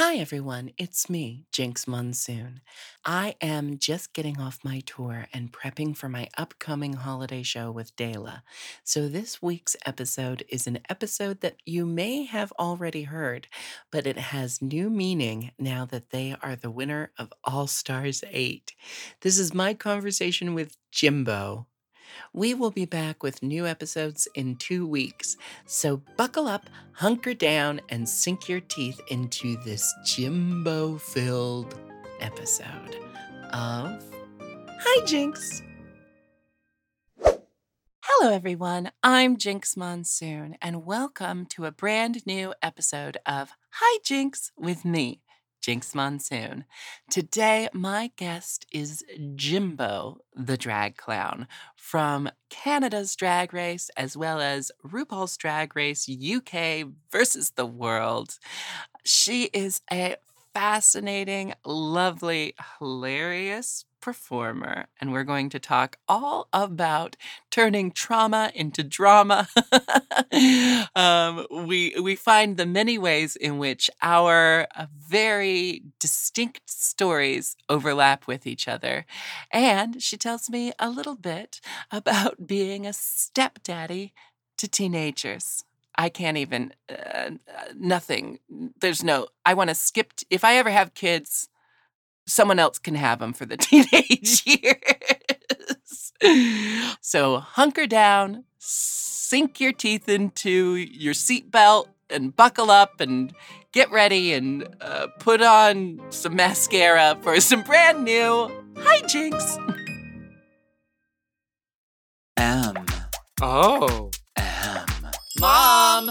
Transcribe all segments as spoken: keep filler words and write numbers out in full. Hi, everyone. It's me, Jinkx Monsoon. I am just getting off my tour and prepping for my upcoming holiday show with Dela. So this week's episode is an episode that you may have already heard, but it has new meaning now that they are the winner of All Stars eight. This is my conversation with Jimbo. We will be back with new episodes in two weeks, so buckle up, hunker down, and sink your teeth into this Jimbo-filled episode of Hi, Jinkx! Hello, everyone. I'm Jinkx Monsoon, and welcome to a brand new episode of Hi, Jinkx! With me, Jinkx Monsoon. Today, my guest is Jimbo, the drag clown, from Canada's Drag Race, as well as RuPaul's Drag Race U K versus the world. She is a fascinating, lovely, hilarious performer, and we're going to talk all about turning trauma into drama. um, we we find the many ways in which our very distinct stories overlap with each other, and she tells me a little bit about being a stepdaddy to teenagers. I can't even uh, nothing. There's no. I want to skip. T- if I ever have kids, someone else can have them for the teenage years. So hunker down, sink your teeth into your seatbelt, and buckle up, and get ready, and uh, put on some mascara for some brand new hijinks. M. Oh. M. Mom.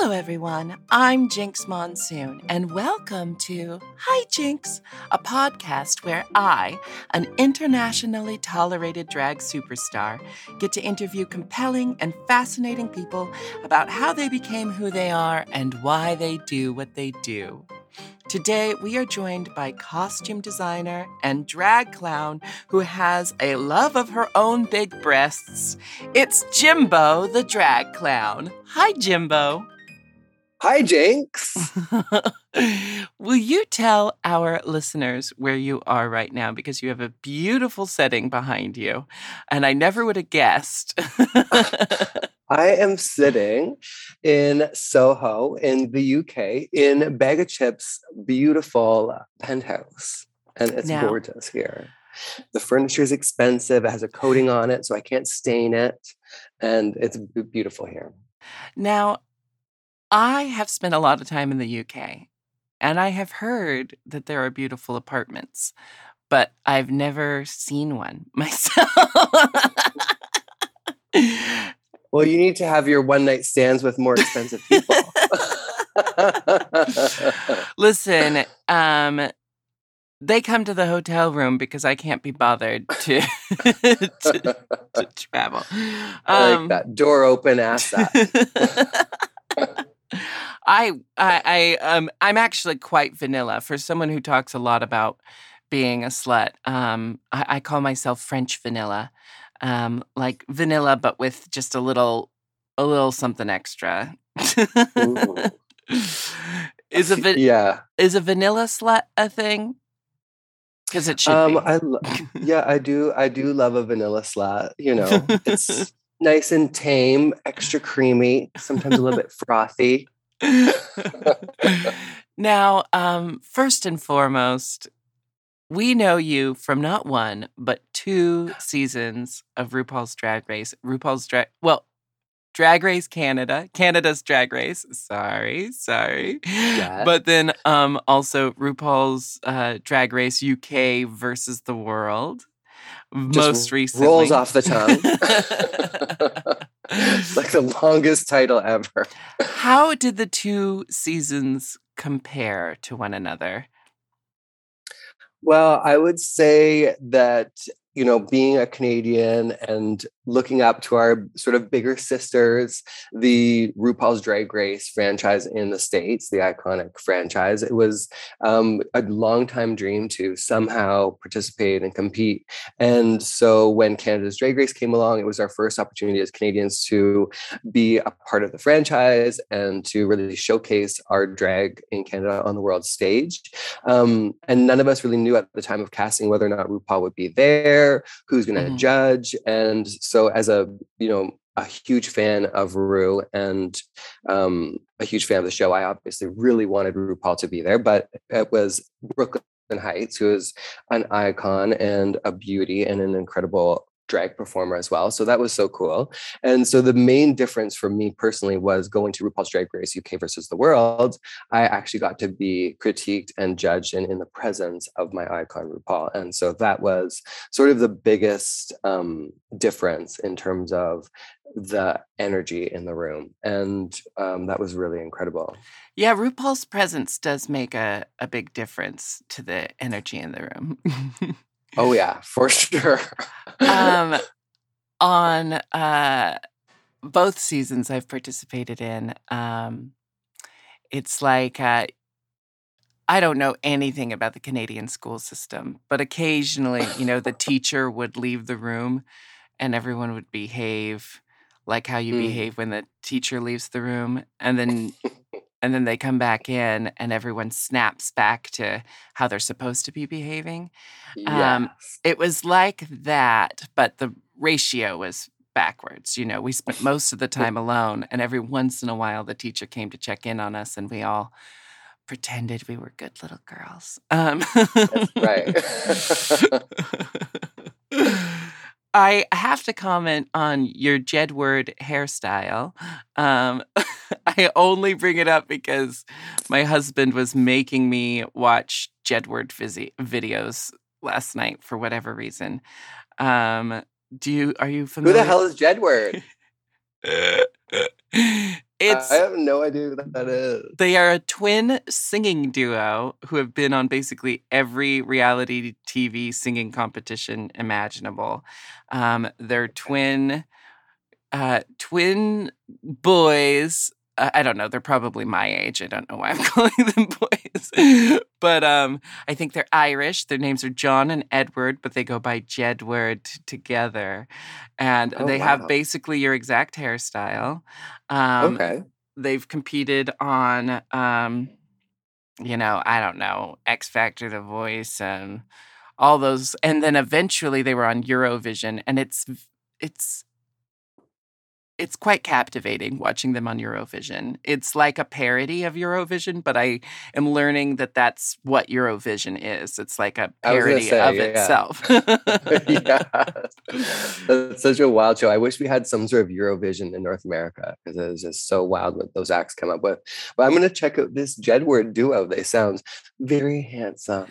Hello, everyone. I'm Jinkx Monsoon, and welcome to Hi, Jinkx, a podcast where I, an internationally tolerated drag superstar, get to interview compelling and fascinating people about how they became who they are and why they do what they do. Today, we are joined by costume designer and drag clown who has a love of her own big breasts. It's Jimbo, the drag clown. Hi, Jimbo. Hi, Jinkx. Will you tell our listeners where you are right now? Because you have a beautiful setting behind you, and I never would have guessed. I am sitting in Soho in the U K in Baga Chip's beautiful penthouse, and it's now gorgeous here. The furniture is expensive. It has a coating on it, so I can't stain it, and it's beautiful here. Now, I have spent a lot of time in the U K, and I have heard that there are beautiful apartments, but I've never seen one myself. Well, you need to have your one-night stands with more expensive people. Listen, um, they come to the hotel room because I can't be bothered to, to, to travel. Um, I like that door open asset. I I I um I'm actually quite vanilla for someone who talks a lot about being a slut. Um, I, I call myself French vanilla, um, like vanilla, but with just a little a little something extra. is a va- yeah is a vanilla slut a thing? Because it should um, be. I lo- yeah, I do. I do love a vanilla slut. You know, it's nice and tame, extra creamy, sometimes a little bit frothy. Now, um, first and foremost, we know you from not one, but two seasons of RuPaul's Drag Race. RuPaul's Drag... Well, Drag Race Canada. Canada's Drag Race. Sorry, sorry. Yeah. But then um, also RuPaul's uh, Drag Race U K versus the world. Most Just recently. Rolls off the tongue. It's like the longest title ever. How did the two seasons compare to one another? Well, I would say that, you know, being a Canadian and looking up to our sort of bigger sisters, the RuPaul's Drag Race franchise in the States, the iconic franchise. It was um, a long-time dream to somehow participate and compete. And so when Canada's Drag Race came along, it was our first opportunity as Canadians to be a part of the franchise and to really showcase our drag in Canada on the world stage. Um, and none of us really knew at the time of casting whether or not RuPaul would be there, who's going to mm. judge. And so as a, you know, a huge fan of Ru and um, a huge fan of the show, I obviously really wanted RuPaul to be there, but it was Brooklyn Heights, who is an icon and a beauty and an incredible drag performer as well. So that was so cool. And so the main difference for me personally was going to RuPaul's Drag Race U K versus the world. I actually got to be critiqued and judged and in the presence of my icon RuPaul. And so that was sort of the biggest um, difference in terms of the energy in the room. And um, that was really incredible. Yeah, RuPaul's presence does make a, a big difference to the energy in the room. Oh, yeah, for sure. um, on uh, both seasons I've participated in, um, it's like uh, I don't know anything about the Canadian school system, but occasionally, you know, the teacher would leave the room and everyone would behave like how you mm. behave when the teacher leaves the room. And then and then they come back in and everyone snaps back to how they're supposed to be behaving. Yes. Um, it was like that, but the ratio was backwards. You know, we spent most of the time alone, and every once in a while the teacher came to check in on us, and we all pretended we were good little girls. Um, That's right. I have to comment on your Jedward hairstyle. Um, I only bring it up because my husband was making me watch Jedward visi- videos last night for whatever reason. Um, do you are you familiar? Who the hell is Jedward? It's, I have no idea who that is. They are a twin singing duo who have been on basically every reality T V singing competition imaginable. Um, they're twin, uh, twin boys. Uh, I don't know. They're probably my age. I don't know why I'm calling them boys. But um, I think they're Irish. Their names are John and Edward, but they go by Jedward together. And oh, they wow. have basically your exact hairstyle. Um, okay. They've competed on, um, you know, I don't know, X Factor, The Voice, and all those. And then eventually they were on Eurovision. And it's it's... It's quite captivating watching them on Eurovision. It's like a parody of Eurovision, but I am learning that that's what Eurovision is. It's like a parody say, of yeah, itself. Yeah. That's such a wild show. I wish we had some sort of Eurovision in North America because it was just so wild what those acts come up with. But I'm going to check out this Jedward duo. They sound very handsome.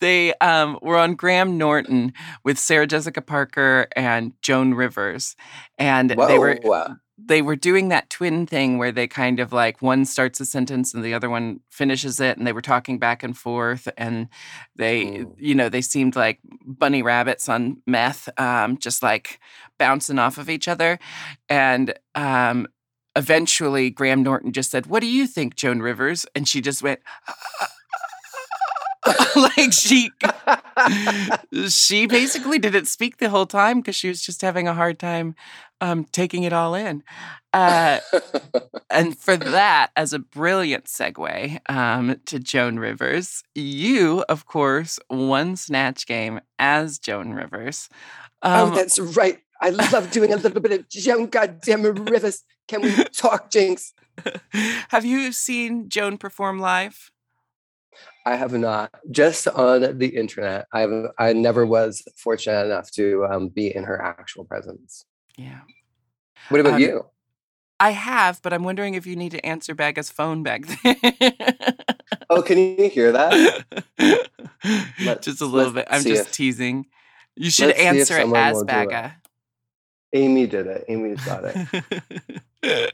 They um, were on Graham Norton with Sarah Jessica Parker and Joan Rivers, and Whoa. they were they were doing that twin thing where they kind of like one starts a sentence and the other one finishes it, and they were talking back and forth, and they mm. you know they seemed like bunny rabbits on meth, um, just like bouncing off of each other, and. Um, eventually, Graham Norton just said, "What do you think, Joan Rivers?" And she just went. Like she, she basically didn't speak the whole time because she was just having a hard time um, taking it all in. Uh, and for that, as a brilliant segue um, to Joan Rivers, you, of course, won Snatch Game as Joan Rivers. Um, oh, that's right. I love doing a little bit of Joan goddamn Rivers. Can we talk, Jinkx? Have you seen Joan perform live? I have not. Just on the internet. I've I never was fortunate enough to um, be in her actual presence. Yeah. What about um, you? I have, but I'm wondering if you need to answer Baga's phone back there. Oh, can you hear that? Let's, just a little bit. I'm just if, teasing. You should answer it as Baga. It. Amy did it. Amy's got it.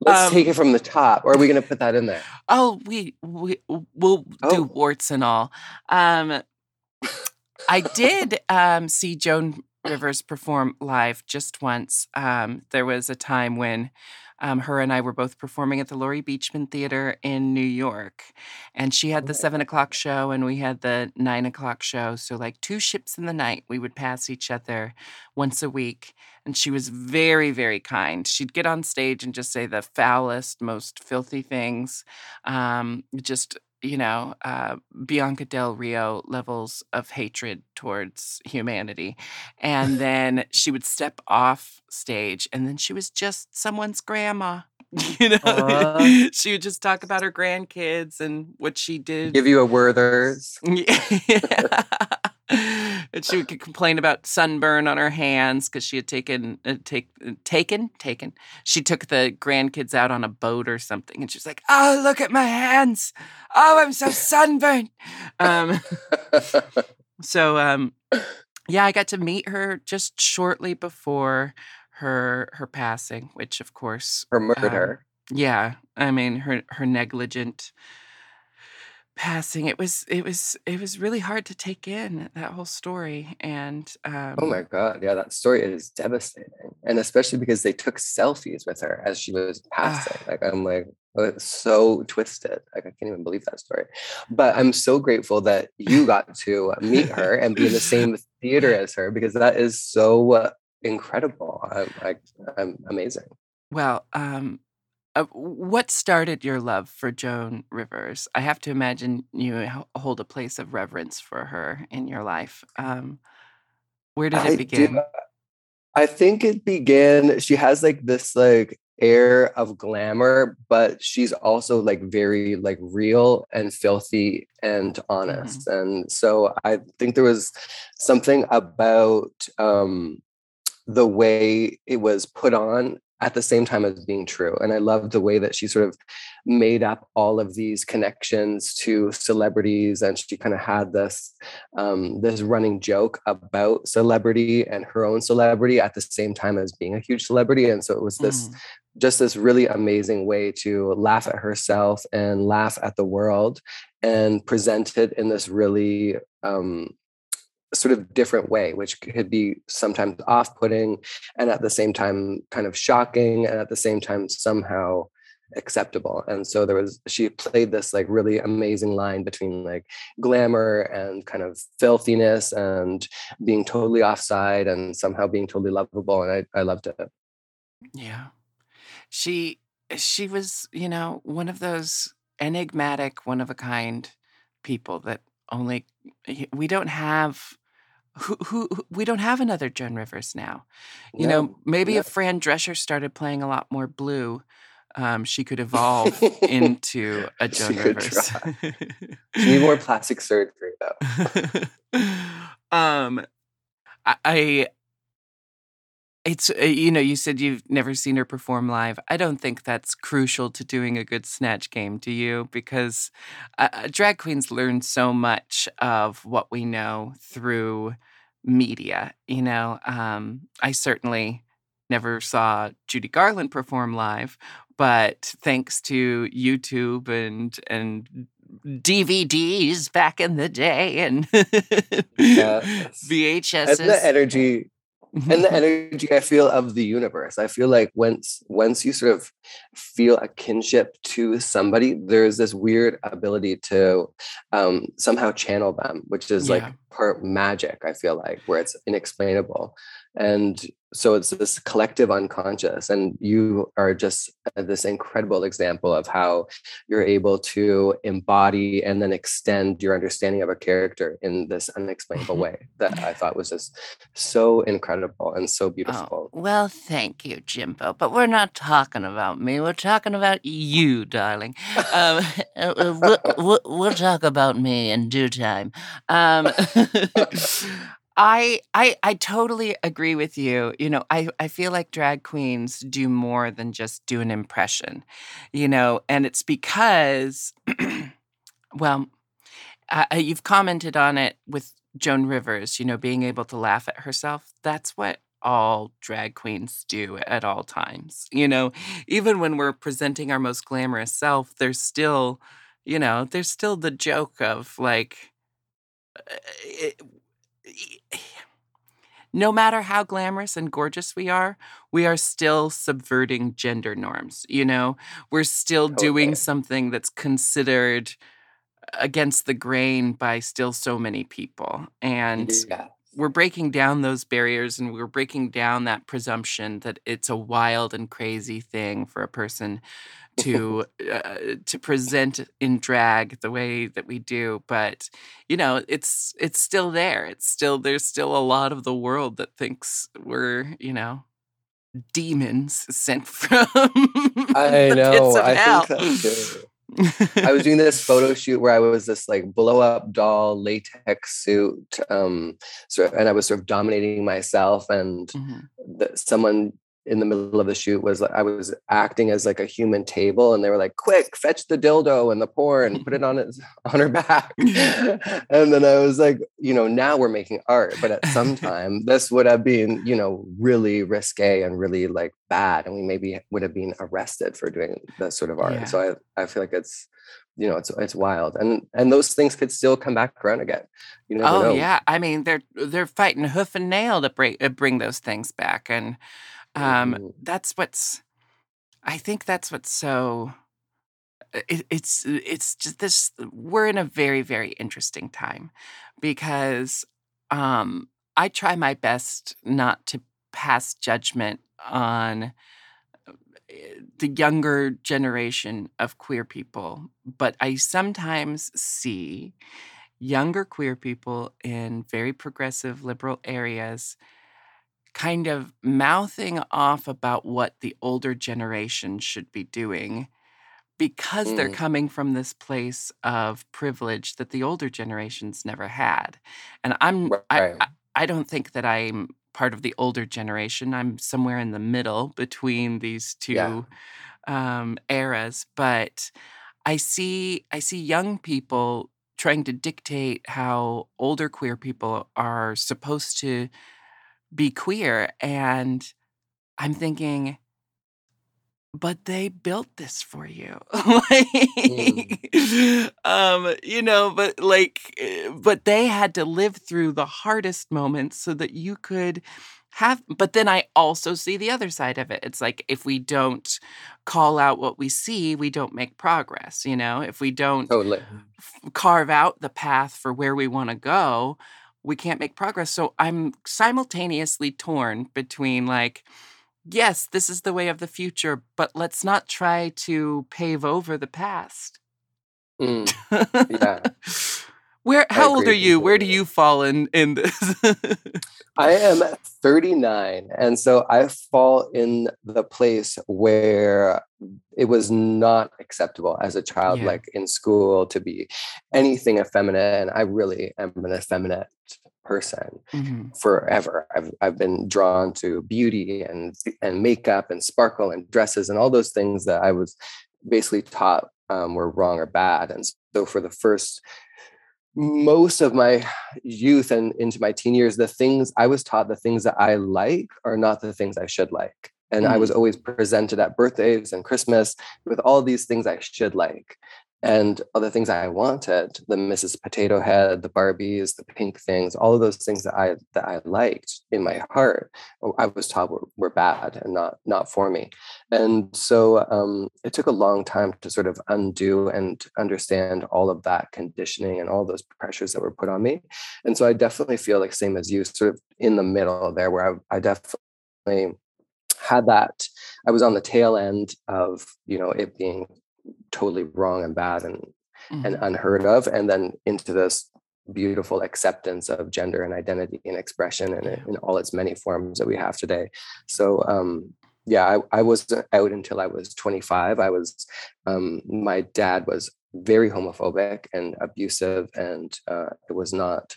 Let's um, take it from the top. Or are we going to put that in there? Oh, we, we, we'll oh. do warts and all. Um, I did um, see Joan Rivers perform live just once. Um, there was a time when um, her and I were both performing at the Laurie Beechman Theater in New York. And she had the seven o'clock show and we had the nine o'clock show. So like two ships in the night, we would pass each other once a week. And she was very, very kind. She'd get on stage and just say the foulest, most filthy things. Um, just... you know, uh, Bianca Del Rio levels of hatred towards humanity. And then she would step off stage and then she was just someone's grandma. You know, uh, she would just talk about her grandkids and what she did. Give you a Werther's. Yeah. And she would complain about sunburn on her hands because she had taken, uh, take, uh, taken, taken. She took the grandkids out on a boat or something, and she was like, "Oh, look at my hands! Oh, I'm so sunburned." Um, so, um, yeah, I got to meet her just shortly before her her passing, which, of course, her murder. Um, yeah, I mean her her negligent. Passing, it was, it was, it was really hard to take in that whole story, and um, oh my god, yeah, that story is devastating, and especially because they took selfies with her as she was passing. Uh, like, I'm like, oh, it's so twisted. Like, I can't even believe that story. But I'm so grateful that you got to meet her and be in the same theater as her because that is so incredible. I'm like, I'm amazing. Well, um. Uh, what started your love for Joan Rivers? I have to imagine you hold a place of reverence for her in your life. Um, where did it I begin? Do. I think it began, she has like this like air of glamour, but she's also like very like real and filthy and honest. Mm-hmm. And so I think there was something about um, the way it was put on at the same time as being true. And I loved the way that she sort of made up all of these connections to celebrities. And she kind of had this, um, this running joke about celebrity and her own celebrity at the same time as being a huge celebrity. And so it was this, mm. just this really amazing way to laugh at herself and laugh at the world and present it in this really, um, sort of different way, which could be sometimes off-putting and at the same time kind of shocking and at the same time somehow acceptable. And so there was, she played this like really amazing line between like glamour and kind of filthiness and being totally offside and somehow being totally lovable. And I, I loved it. Yeah. She, she was, you know, one of those enigmatic, one-of-a-kind people that only, we don't have... Who, who who we don't have another Joan Rivers now. You no, know, maybe no. if Fran Drescher started playing a lot more blue, um, she could evolve into a Joan she Rivers. Could she need more plastic surgery though. um I, I it's you know, you said you've never seen her perform live. I don't think that's crucial to doing a good Snatch Game, do you? Because uh, drag queens learn so much of what we know through media, you know. Um, I certainly never saw Judy Garland perform live, but thanks to YouTube and and D V Ds back in the day and yeah. V H S's. And the energy... and the energy I feel of the universe. I feel like once once you sort of feel a kinship to somebody, there's this weird ability to um, somehow channel them, which is yeah. like part magic, I feel like, where it's inexplainable. And so it's this collective unconscious. And you are just this incredible example of how you're able to embody and then extend your understanding of a character in this unexplainable way that I thought was just so incredible and so beautiful. Oh, well, thank you, Jimbo. But we're not talking about me. We're talking about you, darling. Um, we'll, we'll talk about me in due time. Um, I I I totally agree with you. You know, I, I feel like drag queens do more than just do an impression, you know, and it's because, well, uh, you've commented on it with Joan Rivers, you know, being able to laugh at herself. That's what all drag queens do at all times. You know, even when we're presenting our most glamorous self, there's still, you know, there's still the joke of like... It, no matter how glamorous and gorgeous we are, we are still subverting gender norms, you know? We're still totally. doing something that's considered against the grain by still so many people. And yeah. we're breaking down those barriers, and we're breaking down that presumption that it's a wild and crazy thing for a person to uh, to present in drag the way that we do. But, you know, it's it's still there. It's still, there's still a lot of the world that thinks we're, you know, demons sent from I the know. Pits of I hell. Think that's true. I was doing this photo shoot where I was this like blow up doll latex suit, um, sort of, and I was sort of dominating myself. And mm-hmm. the, someone in the middle of the shoot was like, I was acting as like a human table, and they were like, "Quick, fetch the dildo and the porn, and put it on it on her back." And then I was like, you know, now we're making art, but at some time this would have been, you know, really risque and really like bad, and we maybe would have been arrested for doing that sort of art. Yeah. So I, I feel like it's, you know, it's it's wild, and and those things could still come back around again. You never oh, know. Oh yeah, I mean they're they're fighting hoof and nail to bring uh, bring those things back, and. Um, that's what's, I think that's what's so, it, it's, it's just this, we're in a very, very interesting time because um, I try my best not to pass judgment on the younger generation of queer people, but I sometimes see younger queer people in very progressive liberal areas kind of mouthing off about what the older generation should be doing because mm. they're coming from this place of privilege that the older generations never had. And I'm right. I, I don't think that I'm part of the older generation. I'm somewhere in the middle between these two yeah. um, eras. But I see I see young people trying to dictate how older queer people are supposed to be queer. And I'm thinking, but they built this for you. like, mm. um, you know, but like, but they had to live through the hardest moments so that you could have, but then I also see the other side of it. It's like, if we don't call out what we see, we don't make progress. You know, if we don't totally. f- carve out the path for where we want to go, we can't make progress. So I'm simultaneously torn between like, yes, this is the way of the future, but let's not try to pave over the past. Mm. Yeah. Where? How old are you? Where do you fall in, in this? I am thirty-nine. And so I fall in the place where it was not acceptable as a child, yeah. like in school, to be anything effeminate. And I really am an effeminate person mm-hmm. forever. I've I've been drawn to beauty and and makeup and sparkle and dresses and all those things that I was basically taught um, were wrong or bad. And so for the first most of my youth and into my teen years, the things I was taught, the things that I like are not the things I should like. And mm. I was always presented at birthdays and Christmas with all these things I should like. And other things I wanted, the Missus Potato Head, the Barbies, the pink things, all of those things that I that I liked in my heart, I was taught were, were bad and not not for me. And so um, it took a long time to sort of undo and understand all of that conditioning and all those pressures that were put on me. And so I definitely feel like same as you, sort of in the middle there, where I, I definitely had that. I was on the tail end of, you know, it being totally wrong and bad and mm-hmm. and unheard of, and then into this beautiful acceptance of gender and identity and expression and in all its many forms that we have today. So um yeah I, I wasn't out until I was twenty-five. I was um my dad was very homophobic and abusive, and uh it was not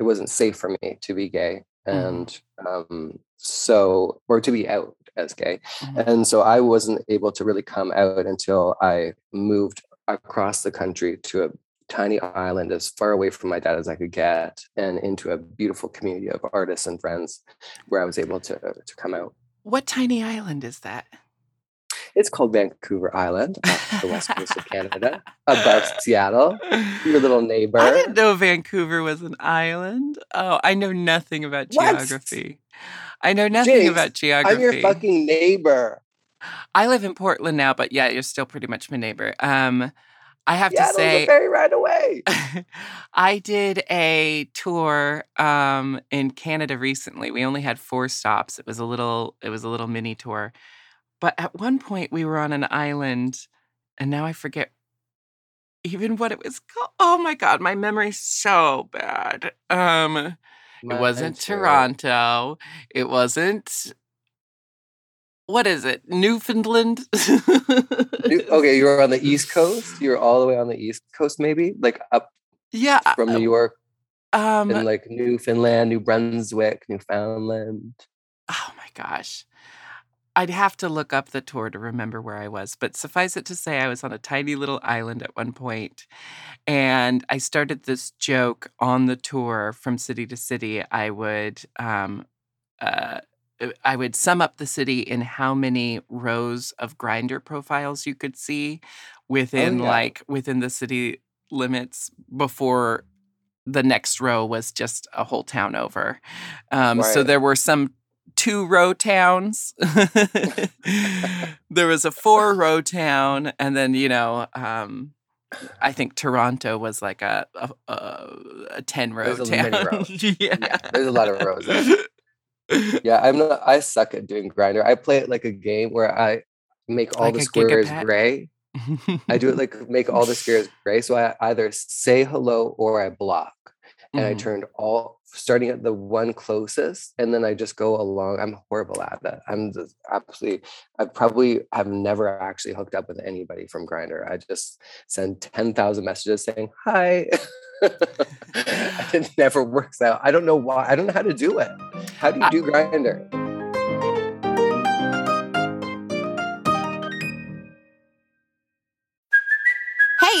it wasn't safe for me to be gay and um so or to be out as gay. Mm-hmm. And so I wasn't able to really come out until I moved across the country to a tiny island as far away from my dad as I could get, and into a beautiful community of artists and friends where I was able to to come out. What tiny island is that? It's called Vancouver Island, off the west coast of Canada, above Seattle, your little neighbor. I didn't know Vancouver was an island. Oh, I know nothing about geography. What? I know nothing Jinx, about geography. I'm your fucking neighbor. I live in Portland now, but yeah, you're still pretty much my neighbor. Um, I have yeah, to say, the ferry right away. I did a tour um, in Canada recently. We only had four stops. It was a little, it was a little mini tour. But at one point, we were on an island, and now I forget even what it was called. Oh my God, my memory's so bad. Um, it wasn't Toronto. It wasn't. What is it? Newfoundland? Okay, you were on the East Coast? You were all the way on the East Coast, maybe? Like up yeah, from New York? Um, and like Newfoundland, New Brunswick, Newfoundland. Oh my gosh. I'd have to look up the tour to remember where I was. But suffice it to say, I was on a tiny little island at one point. And I started this joke on the tour from city to city. I would... Um, uh, I would sum up the city in how many rows of Grindr profiles you could see within oh, yeah. like within the city limits before the next row was just a whole town over. Um, right. So there were some two-row towns. There was a four-row town. And then, you know, um, I think Toronto was like a, a, a ten-row there's town. A rows. yeah. yeah, there's a lot of rows there. Yeah, I'm not. I suck at doing Grindr. I play it like a game where I make all like the squares gray. I do it like make all the squares gray. So I either say hello or I block. Mm. And I turned all starting at the one closest, and then I just go along. I'm horrible at that. I'm just absolutely. I probably have never actually hooked up with anybody from Grindr. I just send ten thousand messages saying hi. It never works out. I don't know why. I don't know how to do it. How do you do I- Grindr? Hey,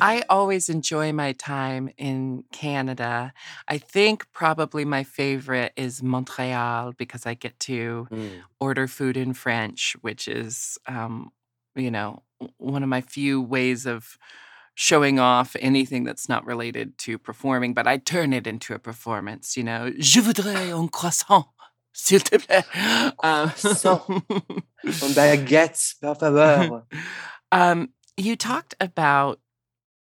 I always enjoy my time in Canada. I think probably my favorite is Montreal because I get to mm. order food in French, which is, um, you know, one of my few ways of showing off anything that's not related to performing. But I turn it into a performance, you know. Je voudrais un croissant, s'il te plaît. Um, croissant. Un baguette, par favor. Um, you talked about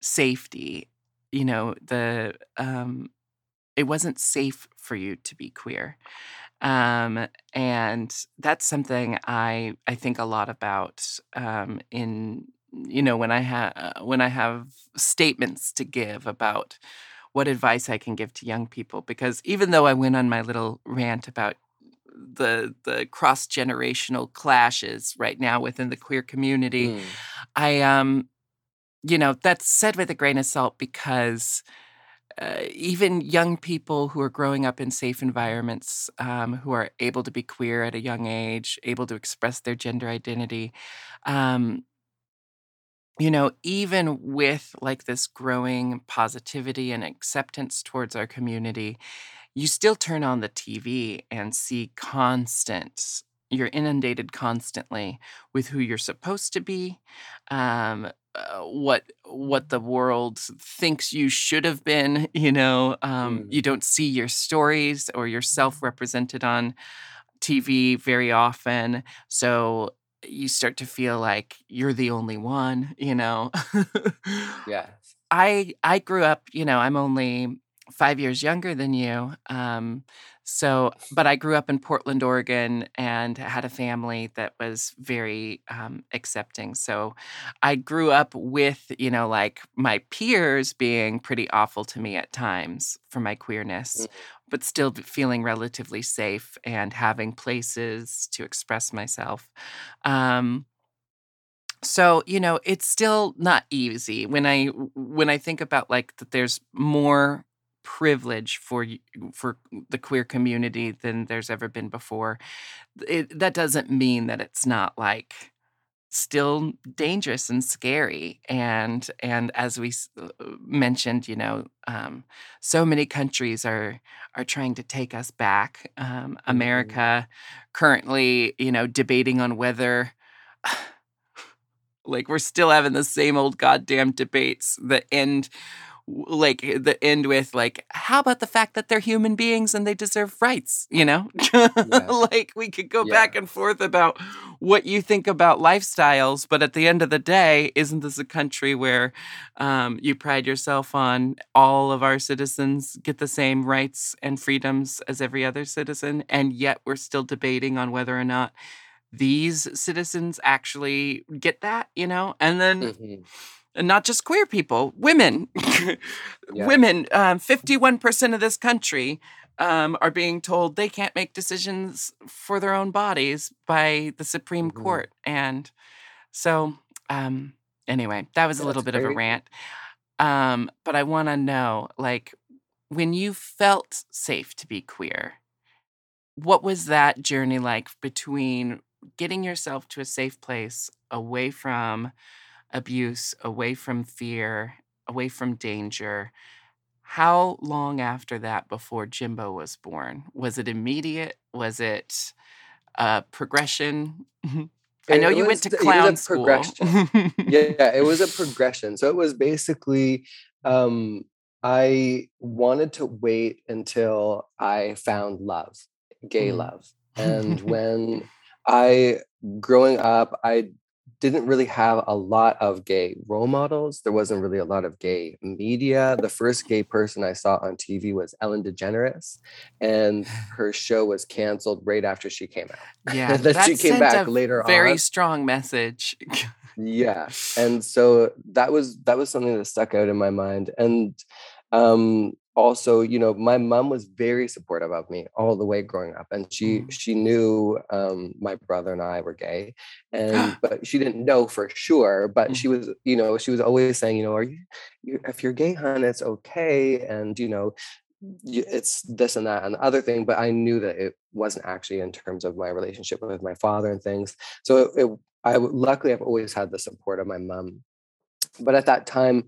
safety, you know, the um, it wasn't safe for you to be queer, um, and that's something I I think a lot about um, in you know when I have when I have statements to give about what advice I can give to young people, because even though I went on my little rant about the the cross generational clashes right now within the queer community, mm. I um. You know, that's said with a grain of salt because uh, even young people who are growing up in safe environments, um, who are able to be queer at a young age, able to express their gender identity, um, you know, even with like this growing positivity and acceptance towards our community, you still turn on the T V and see constant, you're inundated constantly with who you're supposed to be, um, Uh, what what the world thinks you should have been, you know. Um, mm. You don't see your stories or yourself represented on T V very often. So you start to feel like you're the only one, you know. Yes. I I grew up, you know, I'm only five years younger than you. Um, so, but I grew up in Portland, Oregon, and had a family that was very um, accepting. So I grew up with, you know, like my peers being pretty awful to me at times for my queerness, mm-hmm. but still feeling relatively safe and having places to express myself. Um, So, you know, it's still not easy. When I when I think about, like, that there's more privilege for for the queer community than there's ever been before, it, that doesn't mean that it's not, like, still dangerous and scary. And and as we mentioned, you know, um, so many countries are are trying to take us back. Um, America mm-hmm. currently, you know, debating on whether... Like, we're still having the same old goddamn debates that end, like, that end with, like, how about the fact that they're human beings and they deserve rights, you know? Yeah. Like, we could go yeah. back and forth about what you think about lifestyles, but at the end of the day, isn't this a country where um, you pride yourself on all of our citizens get the same rights and freedoms as every other citizen, and yet we're still debating on whether or not these citizens actually get that, you know? And then mm-hmm. and not just queer people, women. yeah. Women, um, fifty-one percent of this country um, are being told they can't make decisions for their own bodies by the Supreme mm-hmm. Court. And so, um, anyway, that was so a little bit crazy. Of a rant. Um, but I want to know, like, when you felt safe to be queer, what was that journey like between getting yourself to a safe place, away from abuse, away from fear, away from danger? How long after that before Jimbo was born? Was it immediate? Was it uh, progression? I know it you was, went to clown school. Yeah, it was a progression. So it was basically, um, I wanted to wait until I found love, gay mm. love. And when... I, growing up, I didn't really have a lot of gay role models. There wasn't really a lot of gay media. The first gay person I saw on T V was Ellen DeGeneres, and her show was canceled right after she came out. Yeah, then that she came back later on. Very strong message. Yeah, and so that was that was something that stuck out in my mind. And um, also, you know, my mom was very supportive of me all the way growing up, and she she knew um, my brother and I were gay, and but she didn't know for sure. But she was, you know, she was always saying, you know, are you, you if you're gay, hon, it's okay, and you know, it's this and that and the other thing. But I knew that it wasn't actually in terms of my relationship with my father and things. So it, it, I luckily I've always had the support of my mom. But at that time,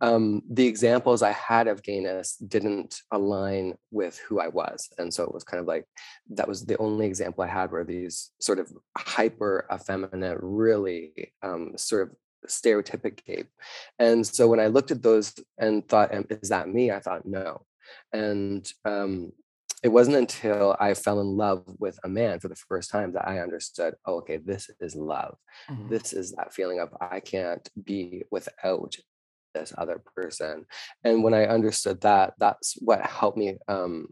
um, the examples I had of gayness didn't align with who I was. And so it was kind of like, that was the only example I had were these sort of hyper effeminate, really um, sort of stereotypic gay. And so when I looked at those and thought, is that me? I thought, no. And um, it wasn't until I fell in love with a man for the first time that I understood, oh, okay, this is love. Mm-hmm. This is that feeling of I can't be without this other person. And when I understood that, that's what helped me um,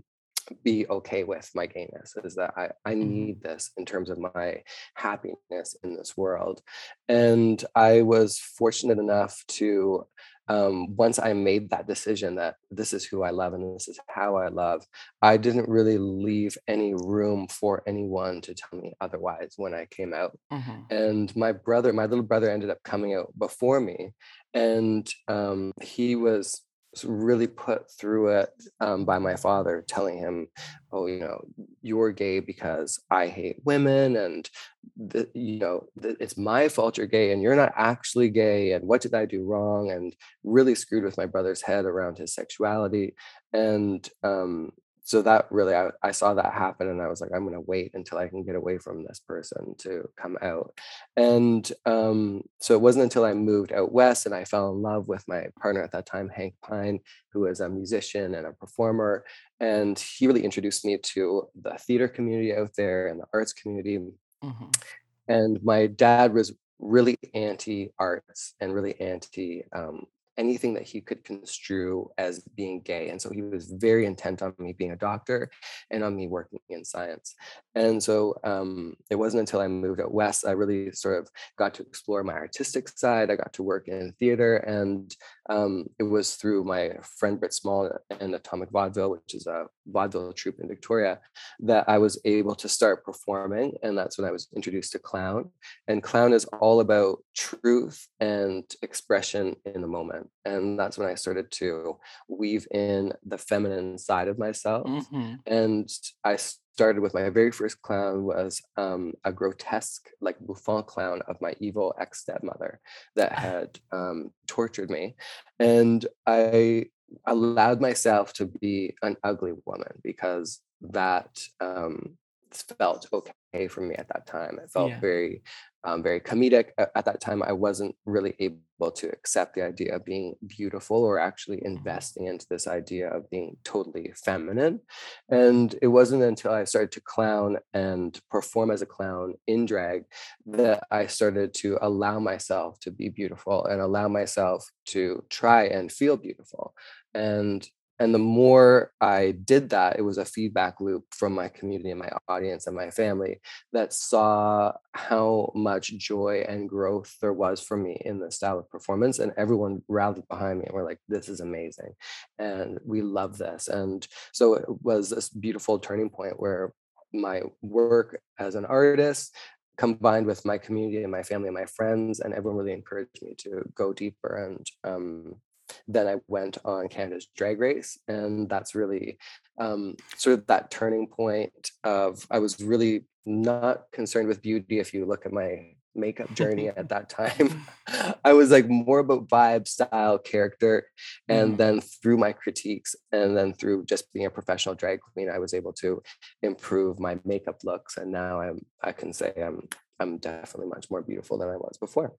be okay with my gayness, is that I, I need this in terms of my happiness in this world. And I was fortunate enough to... Um, once I made that decision that this is who I love and this is how I love, I didn't really leave any room for anyone to tell me otherwise when I came out. Mm-hmm. And my brother, my little brother ended up coming out before me, and um, he was really put through it um, by my father telling him, oh, you know, you're gay because I hate women, and the, you know, the, it's my fault you're gay, and you're not actually gay, and what did I do wrong? And really screwed with my brother's head around his sexuality. And um, so that really, I, I saw that happen, and I was like, I'm going to wait until I can get away from this person to come out. And um, so it wasn't until I moved out west and I fell in love with my partner at that time, Hank Pine, who is a musician and a performer. And he really introduced me to the theater community out there and the arts community. Mm-hmm. And my dad was really anti-arts and really anti um, anything that he could construe as being gay. And so he was very intent on me being a doctor and on me working in science. And so um, it wasn't until I moved out west, I really sort of got to explore my artistic side. I got to work in theater, and um, it was through my friend Britt Small and Atomic Vaudeville, which is a vaudeville troupe in Victoria, that I was able to start performing. And that's when I was introduced to clown. And clown is all about truth and expression in the moment. And that's when I started to weave in the feminine side of myself. Mm-hmm. And I started with my very first clown was um, a grotesque, like bouffant clown of my evil ex-stepmother that had um, tortured me. And I allowed myself to be an ugly woman because that um, felt okay for me at that time. It felt yeah. very... Um, very comedic. At that time, I wasn't really able to accept the idea of being beautiful or actually investing into this idea of being totally feminine. And it wasn't until I started to clown and perform as a clown in drag that I started to allow myself to be beautiful and allow myself to try and feel beautiful. And And the more I did that, it was a feedback loop from my community and my audience and my family that saw how much joy and growth there was for me in the style of performance. And everyone rallied behind me and were like, this is amazing. And we love this. And so it was this beautiful turning point where my work as an artist combined with my community and my family and my friends, and everyone really encouraged me to go deeper. And um, then I went on Canada's Drag Race, and that's really um, sort of that turning point of, I was really not concerned with beauty. If you look at my makeup journey at that time, I was like more about vibe, style, character. And mm. then through my critiques and then through just being a professional drag queen, I was able to improve my makeup looks. And now I'm, I can say I'm, I'm definitely much more beautiful than I was before.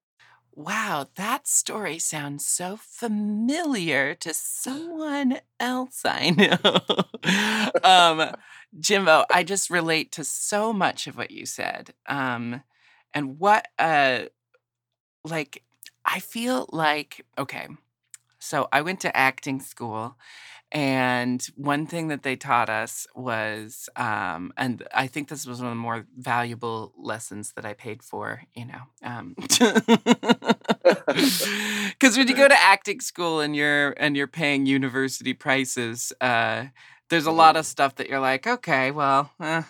Wow, that story sounds so familiar to someone else I know. um, Jimbo, I just relate to so much of what you said. Um, and what, uh, like, I feel like, okay, so I went to acting school, and one thing that they taught us was, um, and I think this was one of the more valuable lessons that I paid for, you know, um, because when you go to acting school and you're and you're paying university prices, uh, there's a lot of stuff that you're like, okay, well, eh,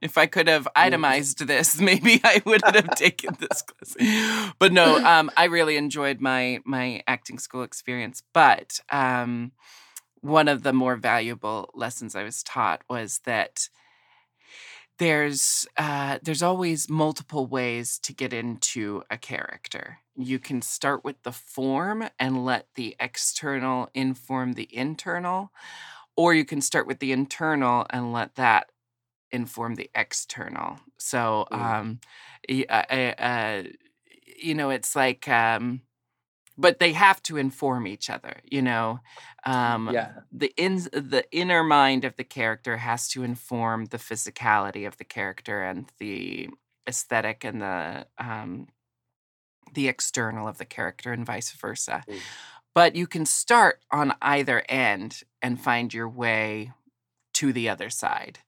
if I could have itemized this, maybe I wouldn't have taken this class. But no, um, I really enjoyed my my acting school experience, but. Um, One of the more valuable lessons I was taught was that there's uh, there's always multiple ways to get into a character. You can start with the form and let the external inform the internal, or you can start with the internal and let that inform the external. So, um, I, I, uh, you know, it's like... Um, But they have to inform each other, you know. Um, yeah. The in the inner mind of the character has to inform the physicality of the character and the aesthetic and the um, the external of the character, and vice versa. Mm. But you can start on either end and find your way to the other side.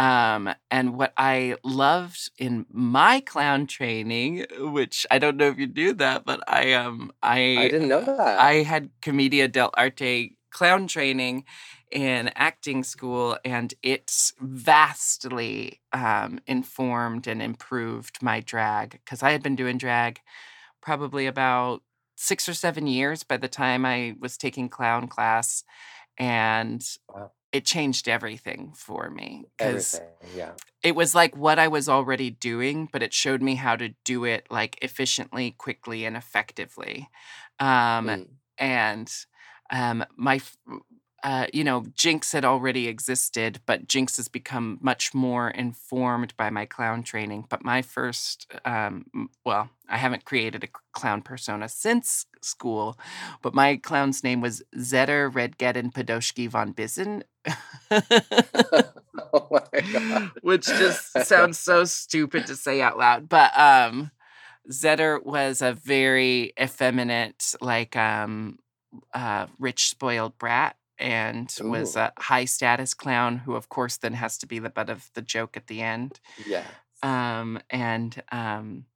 Um, and what I loved in my clown training, which I don't know if you do that, but I um I I didn't know that. I had Commedia dell'arte clown training in acting school, and it's vastly um, informed and improved my drag, because I had been doing drag probably about six or seven years by the time I was taking clown class, and. Wow. It changed everything for me, because yeah. it was like what I was already doing, but it showed me how to do it like efficiently, quickly, and effectively. Um, mm. And um, my, uh, you know, Jinkx had already existed, but Jinkx has become much more informed by my clown training. But my first, um, well, I haven't created a clown persona since school, but my clown's name was Zetter Redgeddon Padoshky Von Bissen. Oh my God. Which just sounds so stupid to say out loud. But um, Zetter was a very effeminate, like, um, uh, rich, spoiled brat and Ooh. was a high-status clown who, of course, then has to be the butt of the joke at the end. Yeah. Um, and um,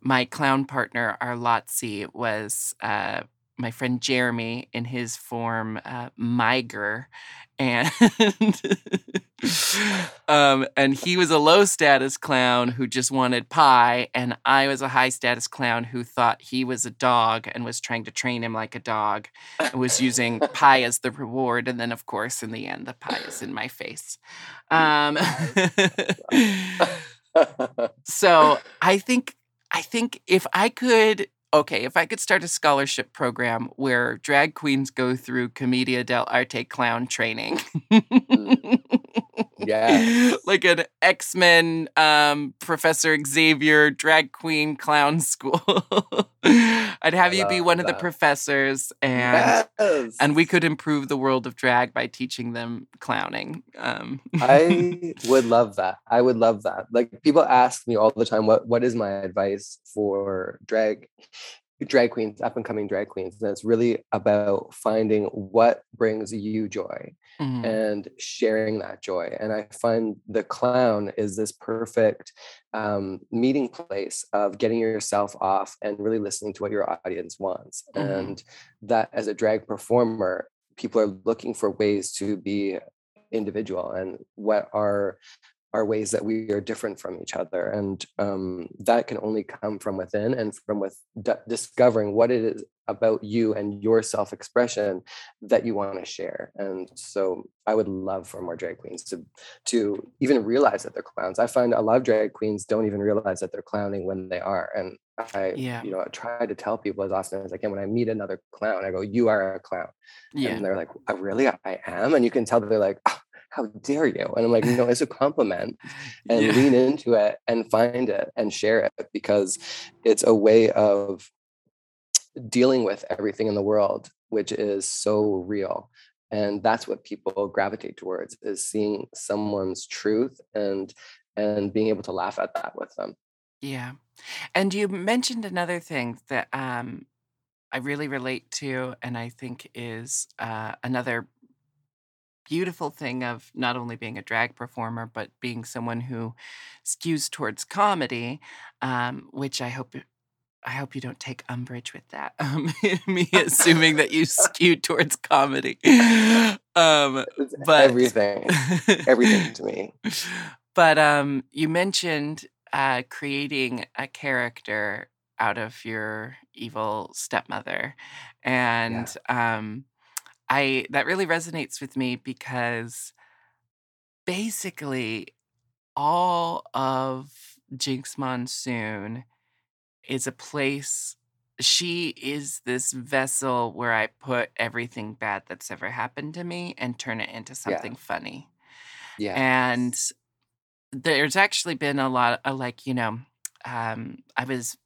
my clown partner, our Lotzi, was uh, my friend Jeremy in his form, uh, Miger. And um, and he was a low-status clown who just wanted pie, and I was a high-status clown who thought he was a dog and was trying to train him like a dog and was using pie as the reward. And then, of course, in the end, the pie is in my face. Um, so I think I think if I could... Okay, if I could start a scholarship program where drag queens go through Commedia dell'arte clown training. Yeah. Like an X-Men um, Professor Xavier drag queen clown school. I'd have I you be one that. of the professors, and yes. and we could improve the world of drag by teaching them clowning. Um. I would love that. I would love that. Like, people ask me all the time, what what is my advice for drag drag queens, up and coming drag queens? And it's really about finding what brings you joy mm-hmm. and sharing that joy. And I find the clown is this perfect um, meeting place of getting yourself off and really listening to what your audience wants. Mm-hmm. And that, as a drag performer, people are looking for ways to be individual, and what are are ways that we are different from each other. And um, that can only come from within and from with d- discovering what it is about you and your self-expression that you want to share. And so I would love for more drag queens to to even realize that they're clowns. I find a lot of drag queens don't even realize that they're clowning when they are. And I, yeah. you know, I try to tell people as often as I can, when I meet another clown, I go, you are a clown. Yeah. And they're like, oh, really? I am? And you can tell they're like, oh, how dare you? And I'm like, no, it's a compliment. And yeah. lean into it and find it and share it, because it's a way of dealing with everything in the world, which is so real. And that's what people gravitate towards, is seeing someone's truth and and being able to laugh at that with them. Yeah. And you mentioned another thing that um, I really relate to, and I think is uh, another beautiful thing of not only being a drag performer, but being someone who skews towards comedy, um, which I hope I hope you don't take umbrage with that. Um, me assuming that you skew towards comedy, um, but everything, everything to me. But um, you mentioned uh, creating a character out of your evil stepmother, and. Yeah. Um, I that really resonates with me, because basically all of Jinkx Monsoon is a place. She is this vessel where I put everything bad that's ever happened to me and turn it into something yeah. funny. Yeah. And there's actually been a lot of, like, you know, um, I was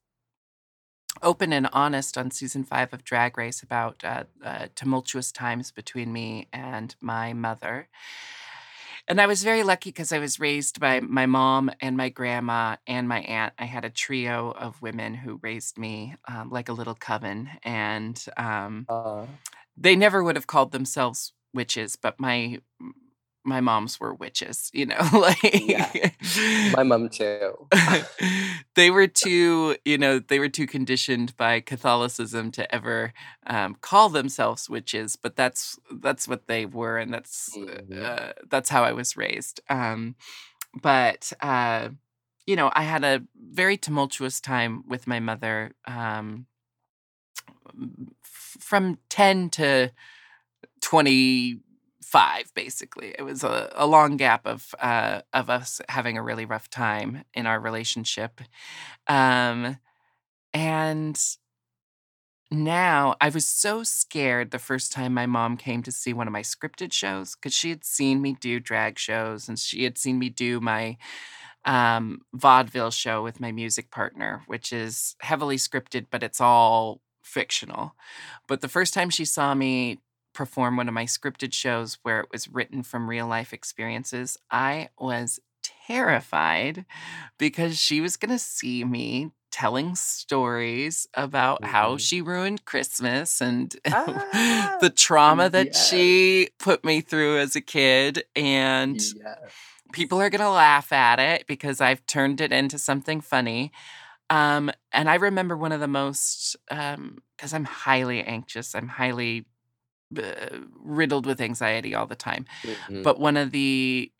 open and honest on season five of Drag Race about uh, uh, tumultuous times between me and my mother. And I was very lucky because I was raised by my mom and my grandma and my aunt. I had a trio of women who raised me um, like a little coven. And um, uh. they never would have called themselves witches, but my... my moms were witches, you know, like yeah. my mom too. They were too, you know, they were too conditioned by Catholicism to ever um, call themselves witches, but that's, that's what they were. And that's, mm-hmm. uh, that's how I was raised. Um, but, uh, you know, I had a very tumultuous time with my mother um, f- from ten to twenty five, basically. It was a, a long gap of uh, of us having a really rough time in our relationship. Um, and now I was so scared the first time my mom came to see one of my scripted shows, because she had seen me do drag shows and she had seen me do my um, vaudeville show with my music partner, which is heavily scripted, but it's all fictional. But the first time she saw me perform one of my scripted shows where it was written from real life experiences, I was terrified because she was going to see me telling stories about mm-hmm. how she ruined Christmas and ah, the trauma that yes. she put me through as a kid. And yes. people are going to laugh at it because I've turned it into something funny. Um, and I remember one of the most, um, because I'm highly anxious, I'm highly uh, riddled with anxiety all the time. Mm-hmm. But one of the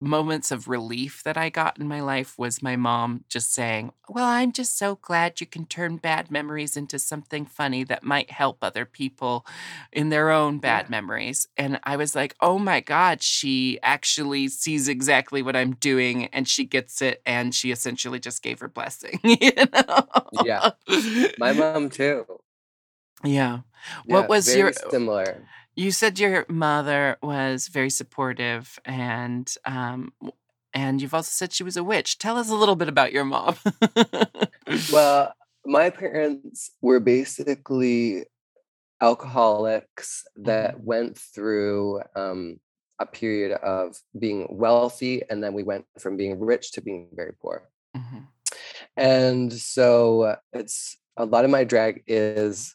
moments of relief that I got in my life was my mom just saying, well, I'm just so glad you can turn bad memories into something funny that might help other people in their own bad yeah. memories. And I was like, oh my God, she actually sees exactly what I'm doing and she gets it. And she essentially just gave her blessing. You know? Yeah. My mom too. Yeah. What yeah, was very your similar? You said your mother was very supportive, and um, and you've also said she was a witch. Tell us a little bit about your mom. Well, my parents were basically alcoholics that went through um, a period of being wealthy, and then we went from being rich to being very poor. Mm-hmm. And so it's a lot of my drag is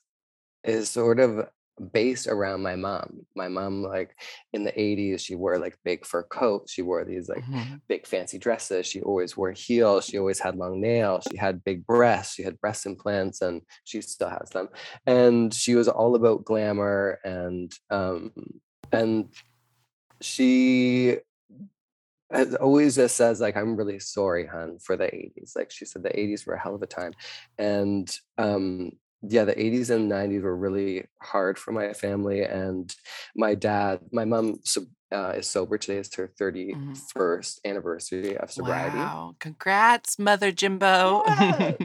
is sort of based around my mom. My mom, like in the eighties, she wore like big fur coats. She wore these like mm-hmm. big fancy dresses. She always wore heels. She always had long nails. She had big breasts. She had breast implants, and she still has them. And she was all about glamour, and um, and she has always just says like, "I'm really sorry, hon, for the eighties." Like she said, the eighties were a hell of a time, and um. Yeah, the eighties and nineties were really hard for my family. And my dad, my mom uh, is sober. Today is her thirty-first mm-hmm. anniversary of sobriety. Wow. Congrats, Mother Jimbo. Yes.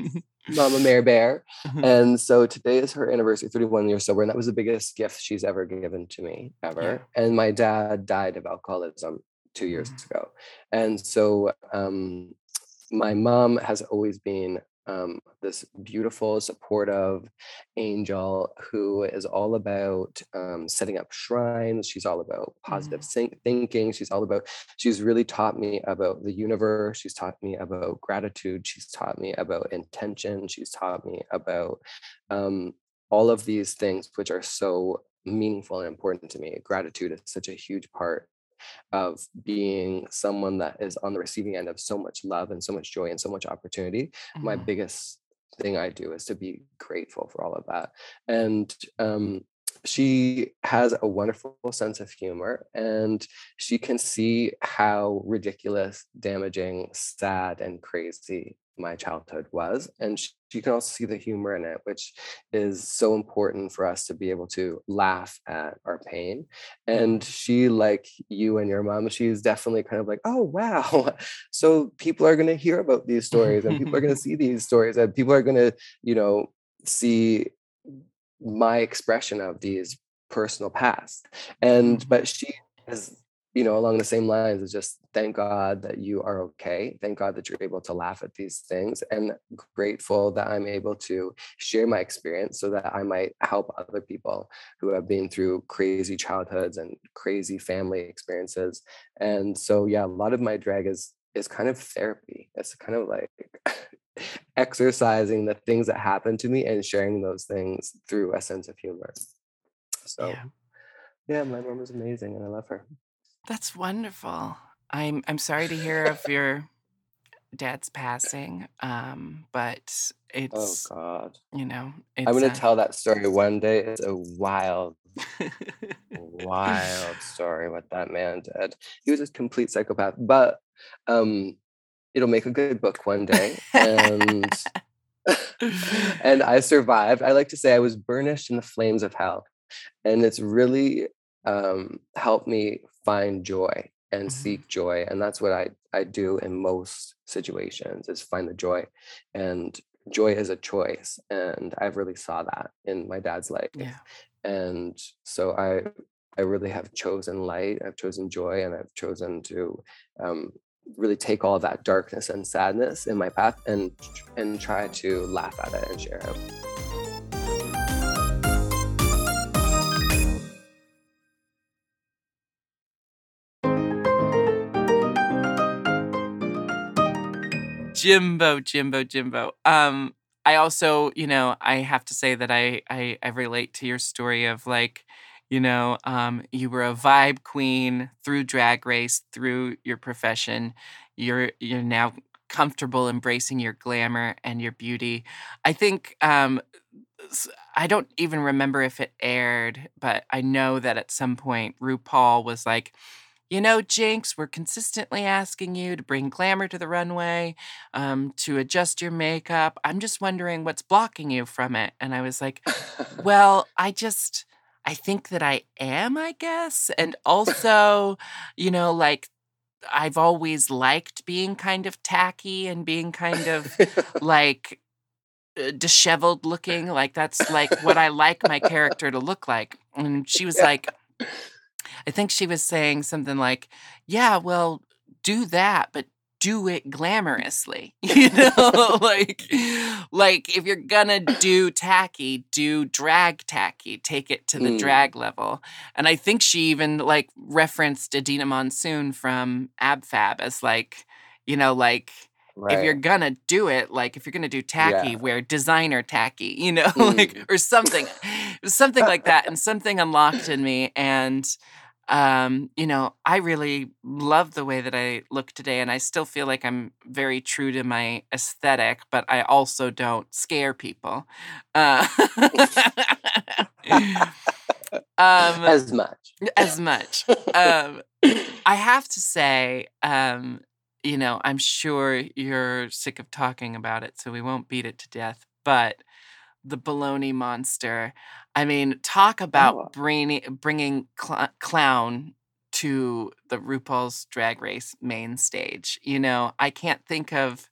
Mama Mare Bear. And so today is her anniversary, thirty-one years sober. And that was the biggest gift she's ever given to me, ever. Yeah. And my dad died of alcoholism two years mm-hmm. ago. And so um, my mom has always been Um, this beautiful, supportive angel who is all about um, setting up shrines. She's all about positive mm-hmm. thinking. She's all about, she's really taught me about the universe. She's taught me about gratitude. She's taught me about intention. She's taught me about um, all of these things, which are so meaningful and important to me. Gratitude is such a huge part of being someone that is on the receiving end of so much love and so much joy and so much opportunity. Mm-hmm. My biggest thing I do is to be grateful for all of that. And um, she has a wonderful sense of humor, and she can see how ridiculous, damaging, sad, and crazy my childhood was. And she, she can also see the humor in it, which is so important for us to be able to laugh at our pain. And she, like you and your mom, she's definitely kind of like, oh, wow. So people are going to hear about these stories, and people are going to see these stories, and people are going to, you know, see my expression of these personal past. And, but she is, you know, along the same lines is just thank God that you are okay. Thank God that you're able to laugh at these things, and grateful that I'm able to share my experience so that I might help other people who have been through crazy childhoods and crazy family experiences. And so, yeah, a lot of my drag is, is kind of therapy. It's kind of like exercising the things that happened to me and sharing those things through a sense of humor. So yeah, yeah my mom is amazing, and I love her. That's wonderful. I'm I'm sorry to hear of your dad's passing, um, but it's oh god, you know, it's I'm gonna a- tell that story one day. It's a wild, wild story what that man did. He was a complete psychopath, but um, it'll make a good book one day. And and I survived. I like to say I was burnished in the flames of hell, and it's really um, helped me find joy and seek joy. And that's what I, I do in most situations, is find the joy. And joy is a choice. And I really saw that in my dad's life. Yeah. And so I I really have chosen light. I've chosen joy, and I've chosen to um, really take all that darkness and sadness in my path and and try to laugh at it and share it. Jimbo, Jimbo, Jimbo. Um, I also, you know, I have to say that I, I, I relate to your story of like, you know, um, you were a vibe queen through Drag Race, through your profession. You're you're now comfortable embracing your glamour and your beauty. I think um, I don't even remember if it aired, but I know that at some point RuPaul was like, you know, Jinkx, we're consistently asking you to bring glamour to the runway, um, to adjust your makeup. I'm just wondering what's blocking you from it. And I was like, well, I just... I think that I am, I guess. And also, you know, like I've always liked being kind of tacky and being kind of like uh, disheveled looking. Like that's like what I like my character to look like. And she was yeah. like, I think she was saying something like, yeah, well, do that, but do it glamorously, you know, like, like if you're gonna do tacky, do drag tacky, take it to the mm. drag level. And I think she even like referenced Jinkx Monsoon from AbFab as like, you know, like right. if you're gonna do it, like if you're gonna do tacky, yeah. wear designer tacky, you know, mm. like or something, something like that. And something unlocked in me and. Um, you know, I really love the way that I look today, and I still feel like I'm very true to my aesthetic, but I also don't scare people. Uh, um, as much. As much. Um, I have to say, um, you know, I'm sure you're sick of talking about it, so we won't beat it to death, but... the baloney monster. I mean, talk about oh. bringing, bringing cl- clown to the RuPaul's Drag Race main stage. You know, I can't think of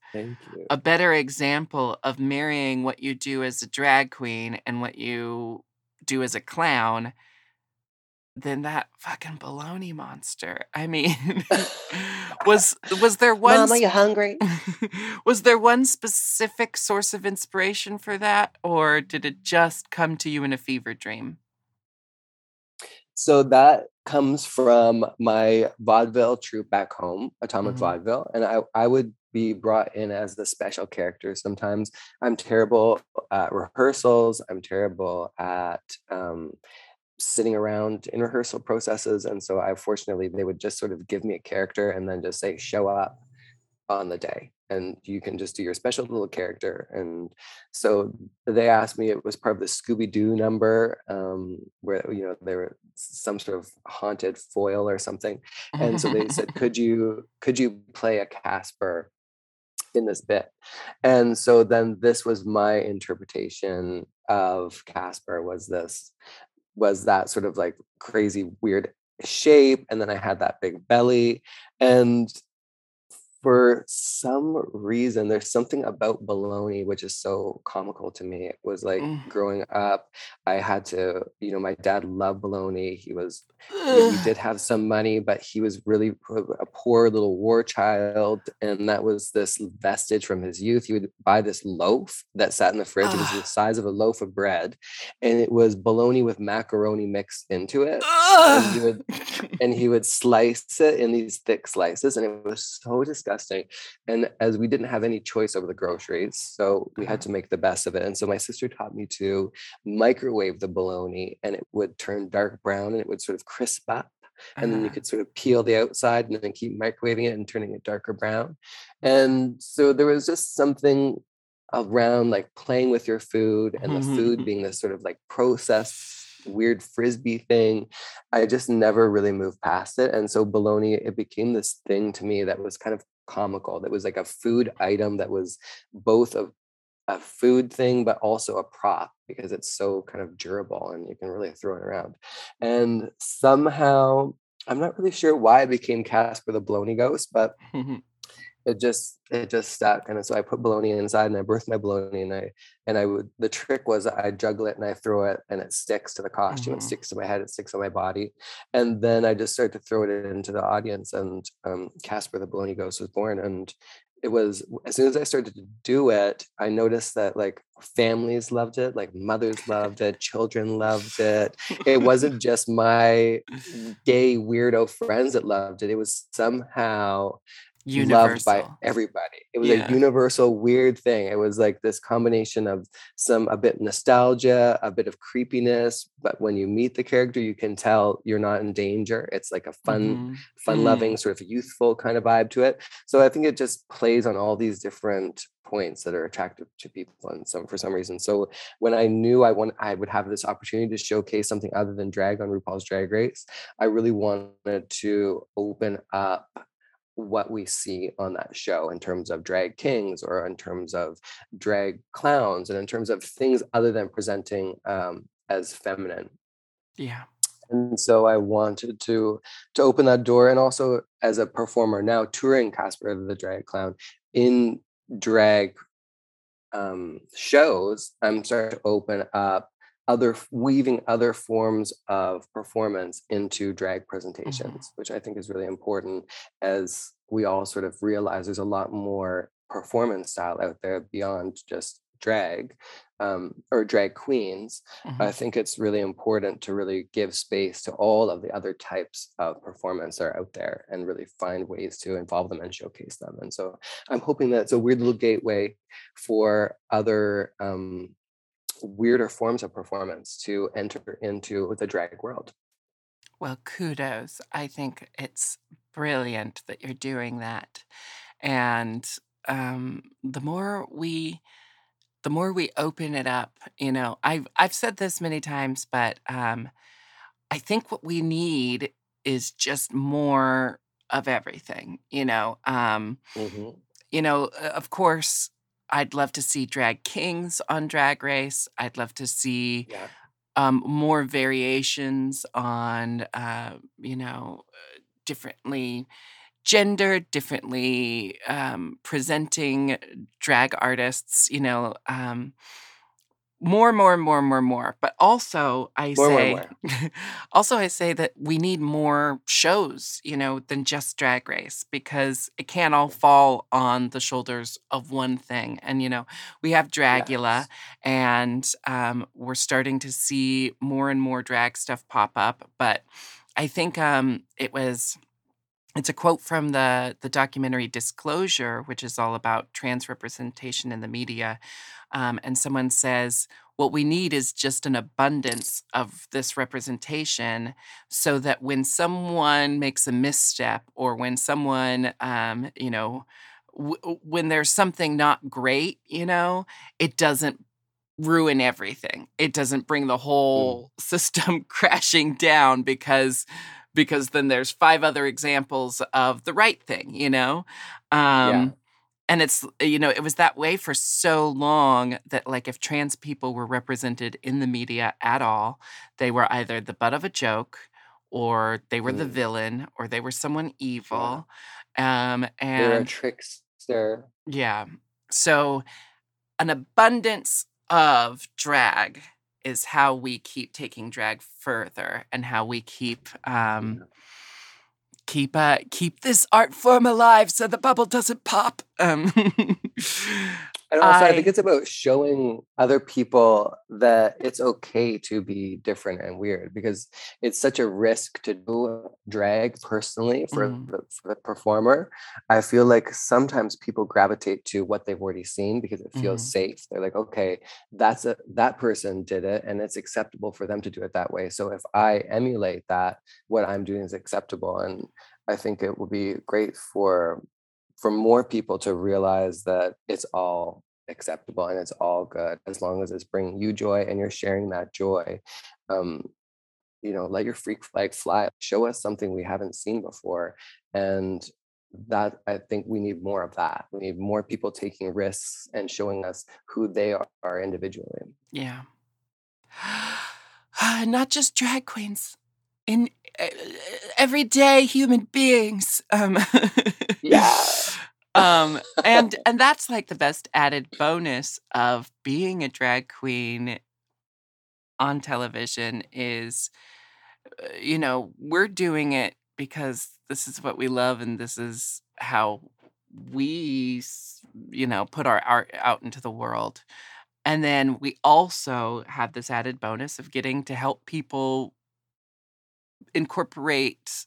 a better example of marrying what you do as a drag queen and what you do as a clown than that fucking baloney monster. I mean, was was there one... Mom, are you hungry? Was there one specific source of inspiration for that, or did it just come to you in a fever dream? So that comes from my vaudeville troupe back home, Atomic mm-hmm. Vaudeville, and I, I would be brought in as the special character. Sometimes I'm terrible at rehearsals. I'm terrible at... Um, sitting around in rehearsal processes. And so I, fortunately, they would just sort of give me a character and then just say, show up on the day and you can just do your special little character. And so they asked me, it was part of the Scooby-Doo number um, where, you know, there were some sort of haunted foil or something. And so they said, could you, could you play a Casper in this bit? And so then this was my interpretation of Casper was this, was that sort of like crazy, weird shape. And then I had that big belly. And for some reason, there's something about baloney, which is so comical to me. It was like mm. growing up, I had to, you know, my dad loved baloney. He was, he did have some money, but he was really a poor little war child. And that was this vestige from his youth. He would buy this loaf that sat in the fridge. Uh. It was the size of a loaf of bread. And it was baloney with macaroni mixed into it. Uh. And, he would, and he would slice it in these thick slices. And it was so disgusting. And as we didn't have any choice over the groceries, so we had to make the best of it. And so my sister taught me to microwave the bologna, and it would turn dark brown and it would sort of crisp up. And then you could sort of peel the outside and then keep microwaving it and turning it darker brown. And so there was just something around like playing with your food and the food being this sort of like process. Weird frisbee thing. I just never really moved past it. And so bologna, it became this thing to me that was kind of comical, that was like a food item that was both a, a food thing but also a prop, because it's so kind of durable and you can really throw it around. And somehow, I'm not really sure why I became Casper the Bologna Ghost, but It just it just stuck. And so I put bologna inside and I birthed my bologna, and I and I would the trick was I juggle it and I throw it and it sticks to the costume, mm-hmm. it sticks to my head, it sticks to my body. And then I just started to throw it into the audience, and um, Casper the Bologna Ghost was born. And it was, as soon as I started to do it, I noticed that like families loved it, like mothers loved it, children loved it. It wasn't just my gay weirdo friends that loved it. It was somehow universal. Loved by everybody. It was yeah. a universal weird thing. It was like this combination of some a bit nostalgia, a bit of creepiness, but when you meet the character, you can tell you're not in danger. It's like a fun, mm-hmm. fun-loving, mm-hmm. sort of youthful kind of vibe to it. So I think it just plays on all these different points that are attractive to people, and some for some reason. So when I knew I want, I would have this opportunity to showcase something other than drag on RuPaul's Drag Race, I really wanted to open up what we see on that show in terms of drag kings, or in terms of drag clowns, and in terms of things other than presenting um, as feminine. Yeah. And so I wanted to to open that door, and also as a performer now touring Casper the Drag Clown in drag um, shows, I'm starting to open up other, weaving other forms of performance into drag presentations, mm-hmm. which I think is really important, as we all sort of realize there's a lot more performance style out there beyond just drag um, or drag queens. Mm-hmm. I think it's really important to really give space to all of the other types of performance that are out there, and really find ways to involve them and showcase them. And so I'm hoping that it's a weird little gateway for other um, weirder forms of performance to enter into the drag world. Well, kudos. I think it's brilliant that you're doing that. And um, the more we the more we open it up, you know, I've, I've said this many times, but um, I think what we need is just more of everything, you know. Um, mm-hmm. You know, of course, I'd love to see drag kings on Drag Race. I'd love to see yeah. um, more variations on, uh, you know, differently gendered, differently um, presenting drag artists, you know, um, more, more, more, more, more. But also I more, say, more, more. also I say that we need more shows, you know, than just Drag Race, because it can't all fall on the shoulders of one thing. And, you know, we have Dragula, yes. and um, we're starting to see more and more drag stuff pop up. But I think um, it was... It's a quote from the, the documentary Disclosure, which is all about trans representation in the media. Um, and someone says, what we need is just an abundance of this representation, so that when someone makes a misstep, or when someone, um, you know, w- when there's something not great, you know, it doesn't ruin everything. It doesn't bring the whole mm. system crashing down, because... because then there's five other examples of the right thing, you know? Um, yeah. And it's, you know, it was that way for so long that, like, if trans people were represented in the media at all, they were either the butt of a joke, or they were mm. the villain, or they were someone evil. Yeah. Um, and they're a trickster. Yeah. So an abundance of drag is how we keep taking drag further, and how we keep um, keep uh, keep this art form alive, so the bubble doesn't pop. Um, and also, I, I think it's about showing other people that it's okay to be different and weird, because it's such a risk to do drag personally for, mm. the, for the performer. I feel like sometimes people gravitate to what they've already seen because it feels mm. safe. They're like, okay, that's a, that person did it, and it's acceptable for them to do it that way. So if I emulate that, what I'm doing is acceptable. And I think it will be great for for more people to realize that it's all acceptable and it's all good, as long as it's bringing you joy and you're sharing that joy. Um, you know, let your freak flag fly, show us something we haven't seen before. And that, I think we need more of that. We need more people taking risks and showing us who they are individually. Yeah. Not just drag queens, in uh, everyday human beings. Um. Yeah. um, and and that's like the best added bonus of being a drag queen on television is, you know, we're doing it because this is what we love, and this is how we, you know, put our art out into the world. And then we also have this added bonus of getting to help people incorporate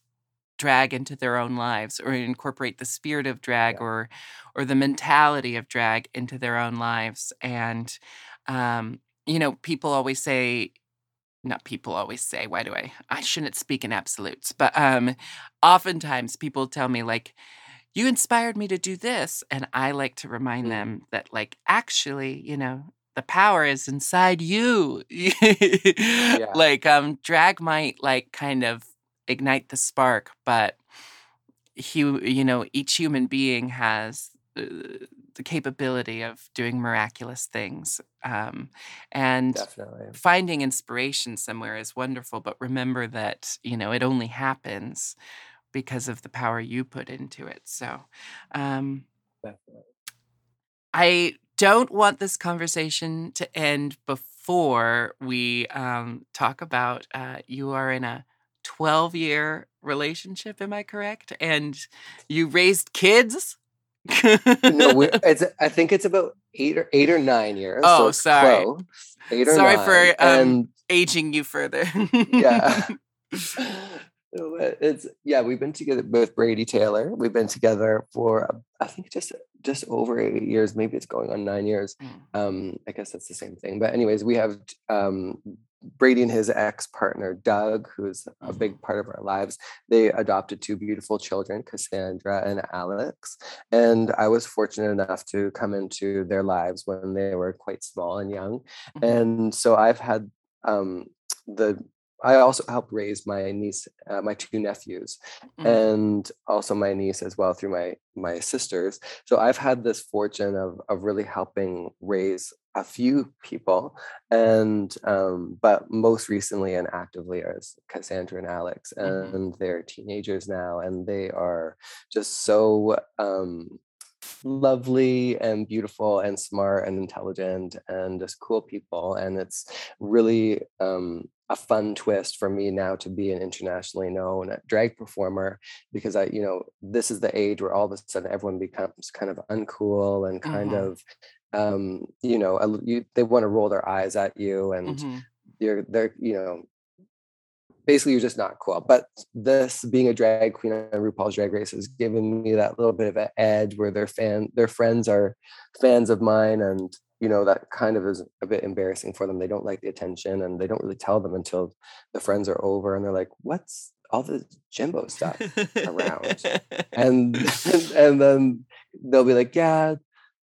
drag into their own lives, or incorporate the spirit of drag yeah. or or the mentality of drag into their own lives. And, um, you know, people always say, not people always say, why do I, I shouldn't speak in absolutes, but um, oftentimes people tell me, like, you inspired me to do this. And I like to remind mm-hmm. them that, like, actually, you know, the power is inside you. yeah. Like, um, drag might, like, kind of ignite the spark, but he, you know, each human being has uh, the capability of doing miraculous things. Um, and Definitely. Finding inspiration somewhere is wonderful, but remember that, you know, it only happens because of the power you put into it. So um, Definitely. I don't want this conversation to end before we um, talk about uh, you are in a twelve-year relationship, am I correct? And you raised kids? no, we, it's, I think it's about eight or eight or nine years. Oh, so sorry. twelve, eight or sorry nine. Sorry for um, and, aging you further. yeah. It's yeah, we've been together with Brady Taylor. We've been together for I think just just over eight years. Maybe it's going on nine years. Um, I guess that's the same thing. But anyways, we have um, Brady and his ex-partner Doug, who's a big part of our lives. They adopted two beautiful children, Cassandra and Alex. And I was fortunate enough to come into their lives when they were quite small and young. Mm-hmm. And so I've had um, the. I also helped raise my niece, uh, my two nephews, mm-hmm. and also my niece as well through my my sisters. So I've had this fortune of of really helping raise a few people, and um, but most recently and actively is Cassandra and Alex, and mm-hmm. they're teenagers now, and they are just so um, lovely and beautiful and smart and intelligent and just cool people, and it's really. Um, a fun twist for me now to be an internationally known drag performer, because I, you know, this is the age where all of a sudden everyone becomes kind of uncool and kind mm-hmm. of, um, you know, a, you, they want to roll their eyes at you and mm-hmm. you're they're, you know, basically you're just not cool. But this being a drag queen on RuPaul's Drag Race has given me that little bit of an edge where their fan, their friends are fans of mine, and you know, that kind of is a bit embarrassing for them. They don't like the attention, and they don't really tell them until the friends are over and they're like, what's all this Jimbo stuff around? And and then they'll be like, yeah,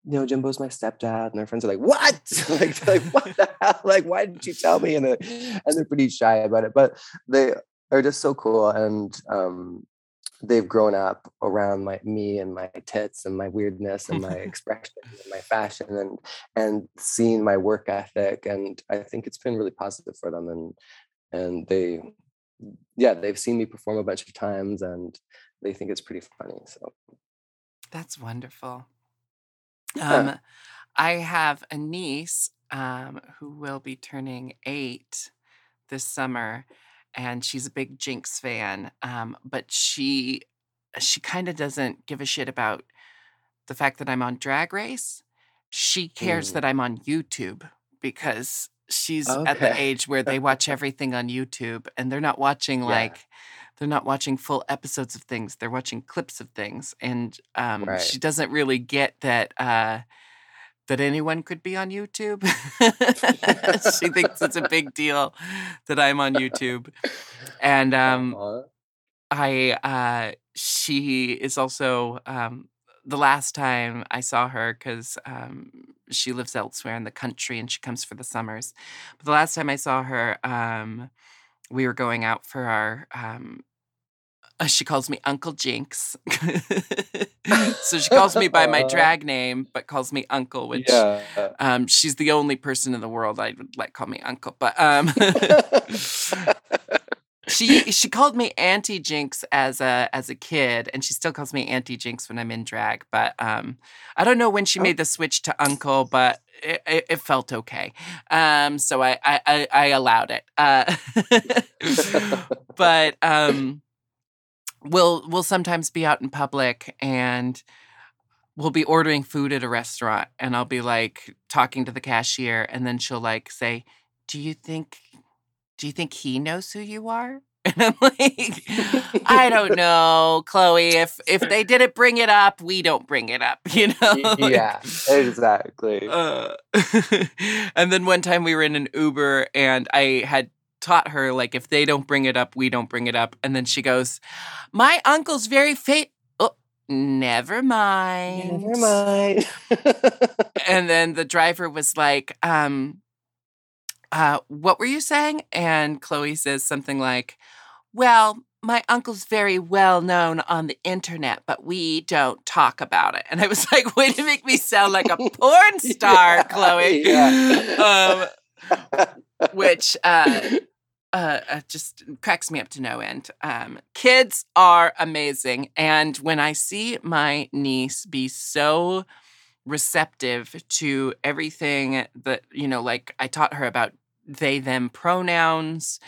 you know, Jimbo's my stepdad. And their friends are like, what? like, like, what the hell? Like, why didn't you tell me? And they're, and they're pretty shy about it, but they are just so cool. And um, they've grown up around my me and my tits and my weirdness and my expression and my fashion and and seeing my work ethic, and I think it's been really positive for them, and and they yeah they've seen me perform a bunch of times and they think it's pretty funny. So that's wonderful. um yeah. I have a niece um who will be turning eight this summer. And she's a big Jinkx fan, um, but she she kind of doesn't give a shit about the fact that I'm on Drag Race. She cares mm. that I'm on YouTube, because she's okay. at the age where they watch everything on YouTube, and they're not watching like yeah. they're not watching full episodes of things. They're watching clips of things, and um, right. she doesn't really get that. Uh, That anyone could be on YouTube. She thinks it's a big deal that I'm on YouTube. And um, I, uh, she is also, um, the last time I saw her, because um, she lives elsewhere in the country and she comes for the summers. But the last time I saw her, um, we were going out for our, um, uh, she calls me Uncle Jinkx. So she calls me by my drag name, but calls me Uncle, which yeah. um, she's the only person in the world I would like call me Uncle. But um, she she called me Auntie Jinkx as a as a kid, and she still calls me Auntie Jinkx when I'm in drag. But um, I don't know when she made the switch to Uncle, but it, it, it felt okay. Um, so I, I I allowed it. Uh, but. Um, We'll we'll sometimes be out in public, and we'll be ordering food at a restaurant, and I'll be like talking to the cashier, and then she'll like say, "Do you think, do you think he knows who you are?" And I'm like, I don't know, Chloe, if if they didn't bring it up, we don't bring it up, you know? Yeah, exactly. Uh, and then one time we were in an Uber and I had taught her, like, if they don't bring it up, we don't bring it up. And then she goes, my uncle's very fat. Oh, never mind. Never mind. And then the driver was like, um, Uh, what were you saying? And Chloe says something like, well, my uncle's very well known on the internet, but we don't talk about it. And I was like, way to make me sound like a porn star, yeah, Chloe. Yeah. Um, which uh, uh, just cracks me up to no end. Um, kids are amazing. And when I see my niece be so receptive to everything that, you know, like I taught her about they, them pronouns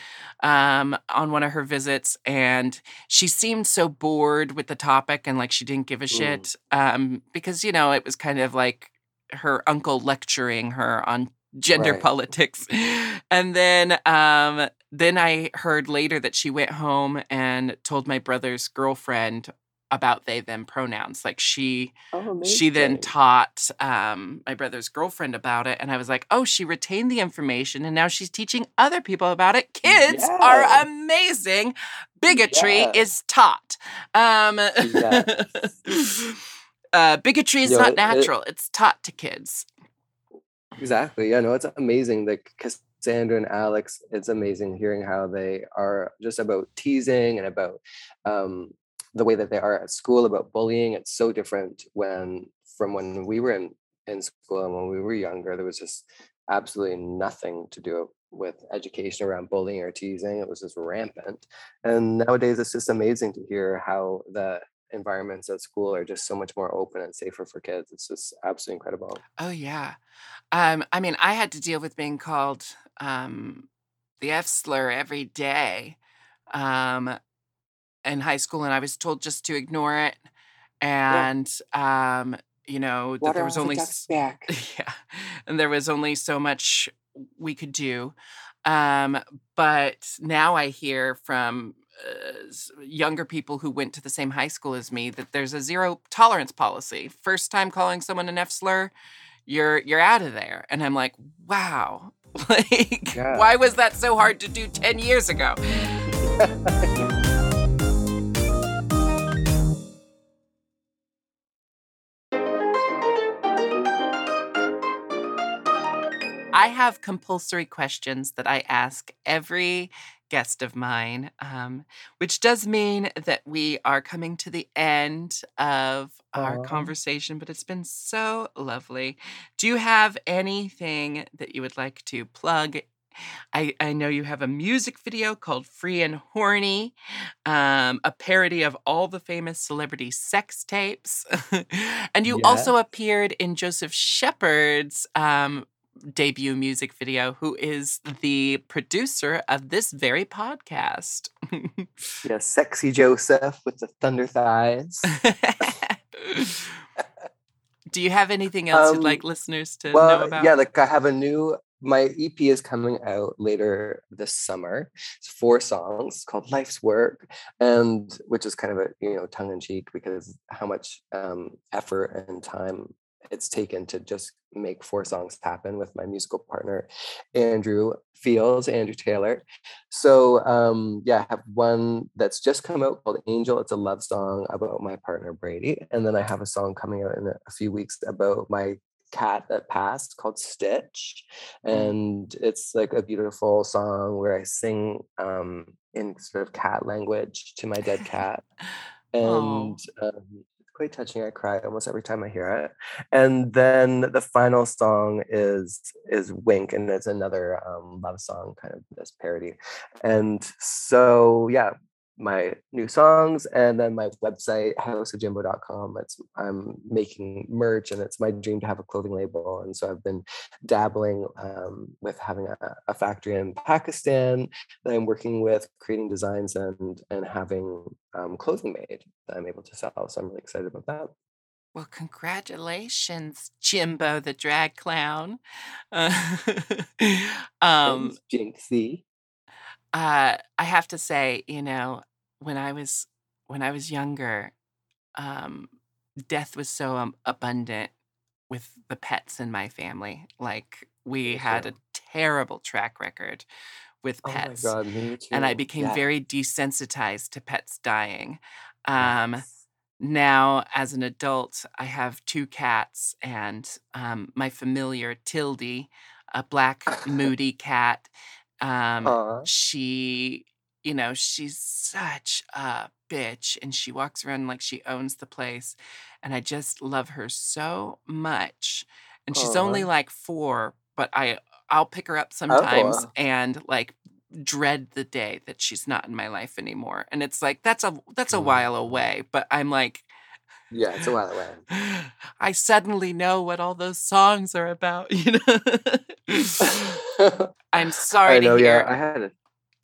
um, on one of her visits. And she seemed so bored with the topic and like she didn't give a shit um, because, you know, it was kind of like her uncle lecturing her on gender right. politics. And then um, then I heard later that she went home and told my brother's girlfriend about they, them pronouns. Like she, oh, she then taught um, my brother's girlfriend about it. And I was like, oh, she retained the information and now she's teaching other people about it. Kids yeah. are amazing. Bigotry yeah. is taught. Um, yes. uh, bigotry is you know, not it, natural. It, it's taught to kids. Exactly. Yeah, no, it's amazing. Like Cassandra and Alex, it's amazing hearing how they are just about teasing and about, um, the way that they are at school about bullying. It's so different when from when we were in, in school and when we were younger. There was just absolutely nothing to do with education around bullying or teasing. It was just rampant. And nowadays it's just amazing to hear how the environments at school are just so much more open and safer for kids. It's just absolutely incredible. Oh yeah. Um, I mean, I had to deal with being called um, the F slur every day. Um, in high school, and I was told just to ignore it. And, yeah. um, you know, that there was only, s- back. yeah, and there was only so much we could do. Um, but now I hear from uh, younger people who went to the same high school as me that there's a zero tolerance policy. First time calling someone an F slur, you're, you're out of there. And I'm like, wow, like, yeah. why was that so hard to do ten years ago? I have compulsory questions that I ask every guest of mine, um, which does mean that we are coming to the end of our uh, conversation, but it's been so lovely. Do you have anything that you would like to plug? I, I know you have a music video called Free and Horny, um, a parody of all the famous celebrity sex tapes. And you yes. also appeared in Joseph Shepherd's um debut music video, who is the producer of this very podcast. Yeah, Sexy Joseph with the thunder thighs. Do you have anything else um, you'd like listeners to well, know about? Yeah, like I have a new, my E P is coming out later this summer. It's four songs called Life's Work, and which is kind of a, you know, tongue in cheek because how much um, effort and time it's taken to just make four songs happen with my musical partner, Andrew Fields, Andrew Taylor. So um, yeah, I have one that's just come out called Angel. It's a love song about my partner, Brady. And then I have a song coming out in a few weeks about my cat that passed called Stitch. And it's like a beautiful song where I sing um, in sort of cat language to my dead cat. And um, quite touching. I cry almost every time I hear it. And then the final song is is Wink, and it's another um, love song, kind of this parody. And so, yeah, my new songs, and then my website, house of jimbo dot com. It's I'm making merch, and it's my dream to have a clothing label. And so I've been dabbling um, with having a, a factory in Pakistan that I'm working with, creating designs and and having Um, clothing made that I'm able to sell. So I'm really excited about that. Well, congratulations, Jimbo the drag clown. Uh, um, Jinxie. uh, I have to say, you know, when I was when I was younger, um, death was so um, abundant with the pets in my family. Like, we had a terrible track record with pets. Oh my God, me too. And I became yeah. very desensitized to pets dying. Um, yes. Now, as an adult, I have two cats and um, my familiar Tildy, a black moody cat. Um, uh. She, you know, she's such a bitch, and she walks around like she owns the place. And I just love her so much. And she's uh. only like four, but I I'll pick her up sometimes oh. and like dread the day that she's not in my life anymore. And it's like, that's a that's a while away, but I'm like, yeah, it's a while away. I suddenly know what all those songs are about, you know. I'm sorry I know, to hear. Yeah, I had it.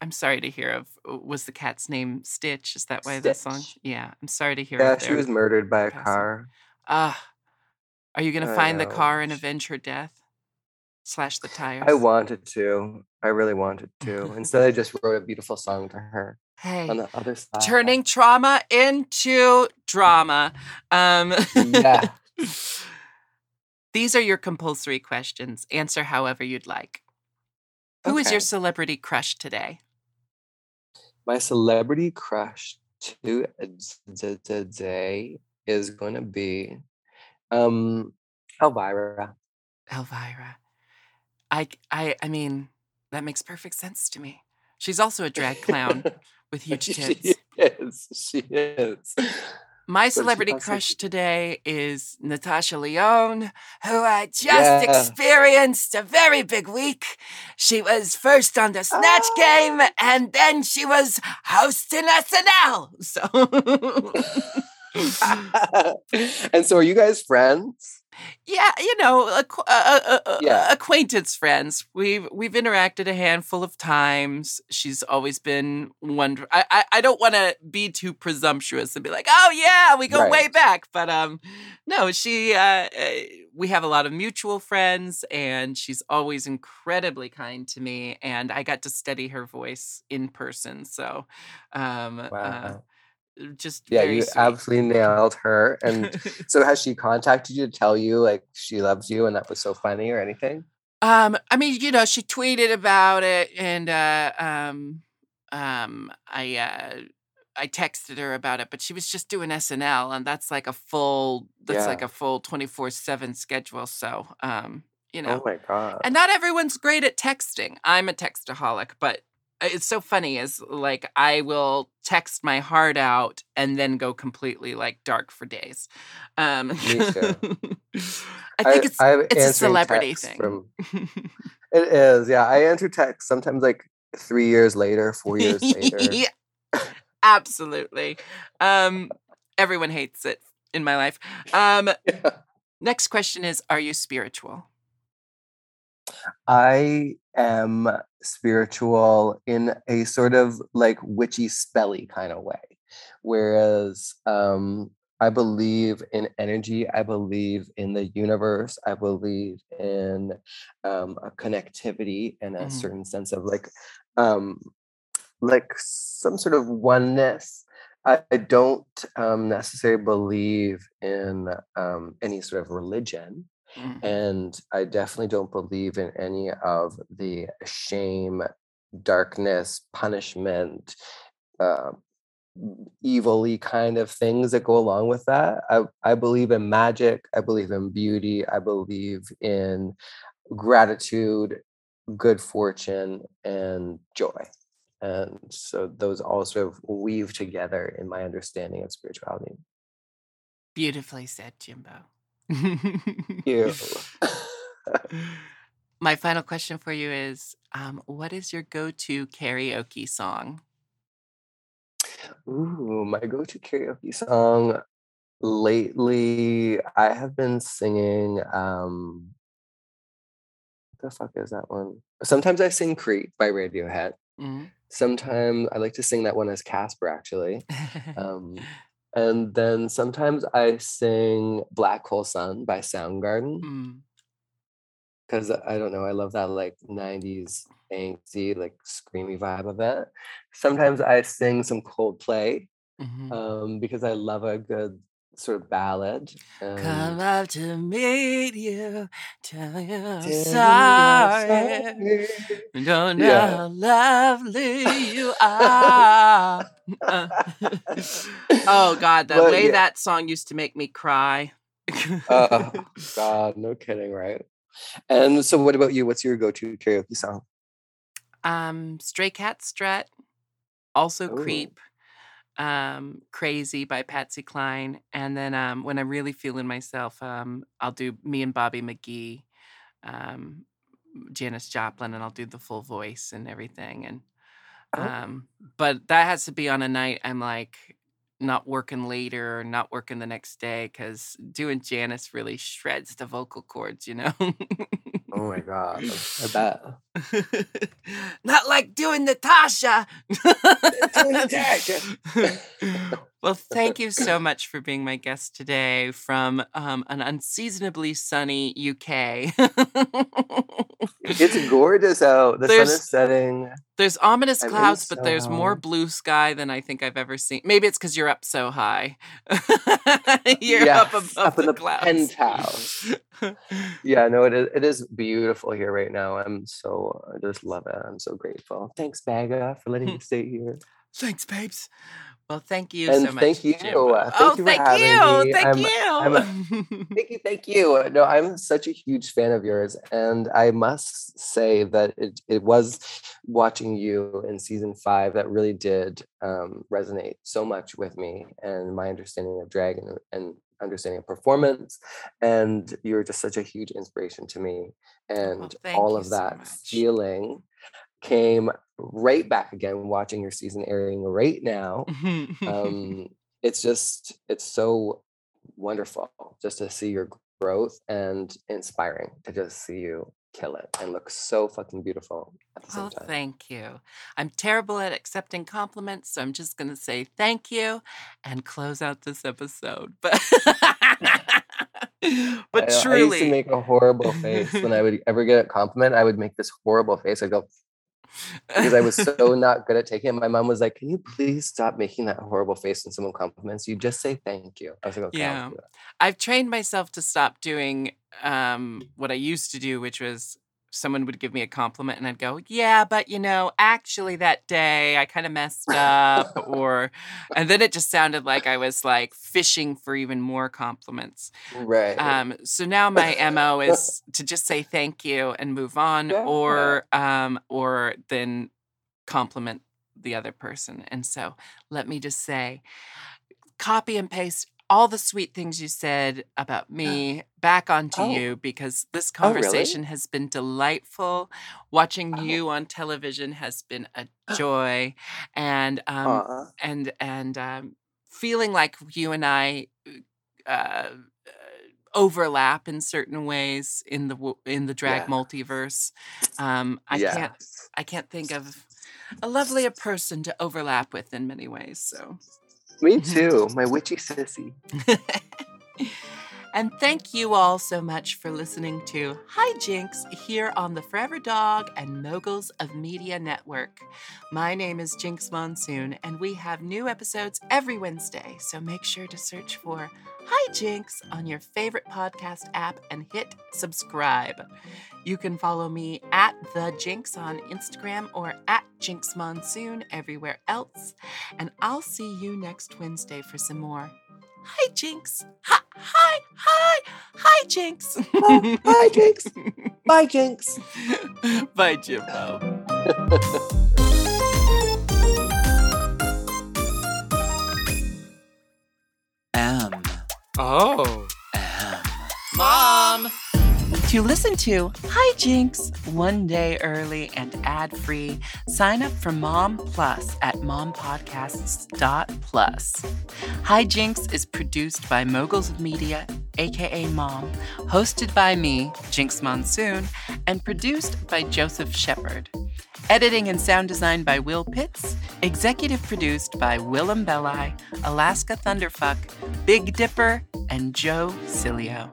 I'm sorry to hear of. Was the cat's name Stitch? Is that why Stitch. That song? Yeah, I'm sorry to hear. Yeah, she was murdered by a car. Ah, uh, are you gonna I find know. the car and avenge her death? Slash the tires. I wanted to. I really wanted to. Instead, I just wrote a beautiful song to her. Hey, on the other side. Turning trauma into drama. Um, yeah. These are your compulsory questions. Answer however you'd like. Okay. Who is your celebrity crush today? My celebrity crush today is going to be um, Elvira. Elvira. I, I I mean, that makes perfect sense to me. She's also a drag clown with huge tits. She is. She is. My so celebrity crush to... today is Natasha Lyonne, who I just yeah. experienced a very big week. She was first on the Snatch oh. Game, and then she was hosting S N L. So... And so, are you guys friends? Yeah, you know, ac- uh, uh, yeah. acquaintance friends. We've we've interacted a handful of times. She's always been wonderful. I, I I don't want to be too presumptuous and be like, oh yeah, we go right. way back. But um, no, she uh, we have a lot of mutual friends, and she's always incredibly kind to me. And I got to study her voice in person. So, um, wow. Uh, Just yeah, you sweet. absolutely nailed her. And so, has she contacted you to tell you like she loves you and that was so funny or anything? Um, I mean, you know, she tweeted about it, and uh, um, um, I uh, I texted her about it, but she was just doing S N L, and that's like a full that's yeah. like a full twenty-four seven schedule. So, um, you know, oh my God, and not everyone's great at texting. I'm a textaholic, but. It's so funny is like I will text my heart out and then go completely like dark for days. Um, Me too. I think I, it's I'm it's a celebrity thing. From, it is. Yeah. I answer texts sometimes like three years later, four years later. Yeah, absolutely. Um, everyone hates it in my life. Um, yeah. Next question is, are you spiritual? I am spiritual in a sort of like witchy, spelly kind of way. Whereas um, I believe in energy, I believe in the universe, I believe in um, a connectivity and a mm-hmm. certain sense of like, um, like some sort of oneness. I, I don't um, necessarily believe in um, any sort of religion. Mm. And I definitely don't believe in any of the shame, darkness, punishment, uh, evil-y kind of things that go along with that. I, I believe in magic. I believe in beauty. I believe in gratitude, good fortune, and joy. And so those all sort of weave together in my understanding of spirituality. Beautifully said, Jimbo. You. My final question for you is, um, what is your go-to karaoke song? Ooh, my go-to karaoke song lately, I have been singing, um, what the fuck is that one? Sometimes I sing Creep by Radiohead. Mm-hmm. Sometimes I like to sing that one as Casper, actually. Um And then sometimes I sing Black Hole Sun by Soundgarden. Mm. because I don't know, I love that like nineties angsty, like screamy vibe of it. Sometimes I sing some Coldplay mm-hmm. um, because I love a good sort of ballad. Um, Come up to meet you, tell you I'm sorry. sorry. Don't know yeah. how lovely you are. Oh God, the but, way yeah. that song used to make me cry. uh, God, no kidding, right? And so what about you? What's your go-to karaoke song? Um, Stray Cat Strut, also Ooh. Creep, um, Crazy by Patsy Cline. And then um, when I'm really feeling myself, um, I'll do me and Bobby McGee, um, Janis Joplin, and I'll do the full voice and everything. And um, oh. But that has to be on a night I'm like not working later or not working the next day, because doing Janis really shreds the vocal cords, you know? Oh my God, I bet. Not like doing Natasha. Doing Natasha. Well, thank you so much for being my guest today from um, an unseasonably sunny U K. It's gorgeous out. The there's, sun is setting. There's ominous I clouds, but so there's more blue sky than I think I've ever seen. Maybe it's because you're up so high. You're yes, up above up the, in the clouds. Penthouse. Yeah, no, it is, it is beautiful here right now. I'm so, I just love it. I'm so grateful. Thanks, Baga, for letting me stay here. Thanks, babes. Well, thank you and so much. Thank you. Uh, thank oh, you for thank having you. Me. Thank I'm, you. I'm a, thank you. Thank you. No, I'm such a huge fan of yours. And I must say that it, it was watching you in season five that really did um, resonate so much with me and my understanding of drag and, and understanding of performance. And you're just such a huge inspiration to me. And well, all of so that much. Feeling came right back again watching your season airing right now. um it's just it's so wonderful just to see your growth, and inspiring to just see you kill it and look so fucking beautiful at the same time. Oh, thank you. I'm terrible at accepting compliments, so I'm just gonna say thank you and close out this episode. But but I, truly I used to make a horrible face when I would ever get a compliment. I would make this horrible face. I'd go because I was so not good at taking it. My mom was like, can you please stop making that horrible face when someone compliments you? Just say thank you. I was like, okay, yeah. I'll do that. I've trained myself to stop doing um, what I used to do, which was someone would give me a compliment and I'd go, yeah, but you know, actually that day I kind of messed up or, and then it just sounded like I was like fishing for even more compliments. Right. Um, so now my M O is to just say thank you and move on yeah. or, um, or then compliment the other person. And so let me just say, copy and paste all the sweet things you said about me back onto oh. you, because this conversation oh, really? Has been delightful. Watching oh. you on television has been a joy, and um, uh. and and um, feeling like you and I uh, overlap in certain ways in the in the drag yeah. multiverse. Um, I yes. can't I can't think of a lovelier person to overlap with in many ways. So. Me too, my witchy sissy. And thank you all so much for listening to Hi Jinkx here on the Forever Dog and Moguls of Media Network. My name is Jinkx Monsoon, and we have new episodes every Wednesday, so make sure to search for Hi Jinkx on your favorite podcast app and hit subscribe. You can follow me at The Jinkx on Instagram or at Jinkx Monsoon everywhere else, and I'll see you next Wednesday for some more Hi Jinkx. Hi, hi, hi, hi Jinkx. Oh, hi Jinkx. Bye Jinkx. Bye Jimbo. M. Oh. M. Mom. To listen to Hi Jinkx one day early and ad-free, sign up for Mom Plus at mompodcasts dot plus. Hi Jinkx is produced by Moguls of Media, a k a. Mom, hosted by me, Jinkx Monsoon, and produced by Joseph Shepard. Editing and sound design by Will Pitts, executive produced by Willem Belli, Alaska Thunderfuck, Big Dipper, and Joe Cilio.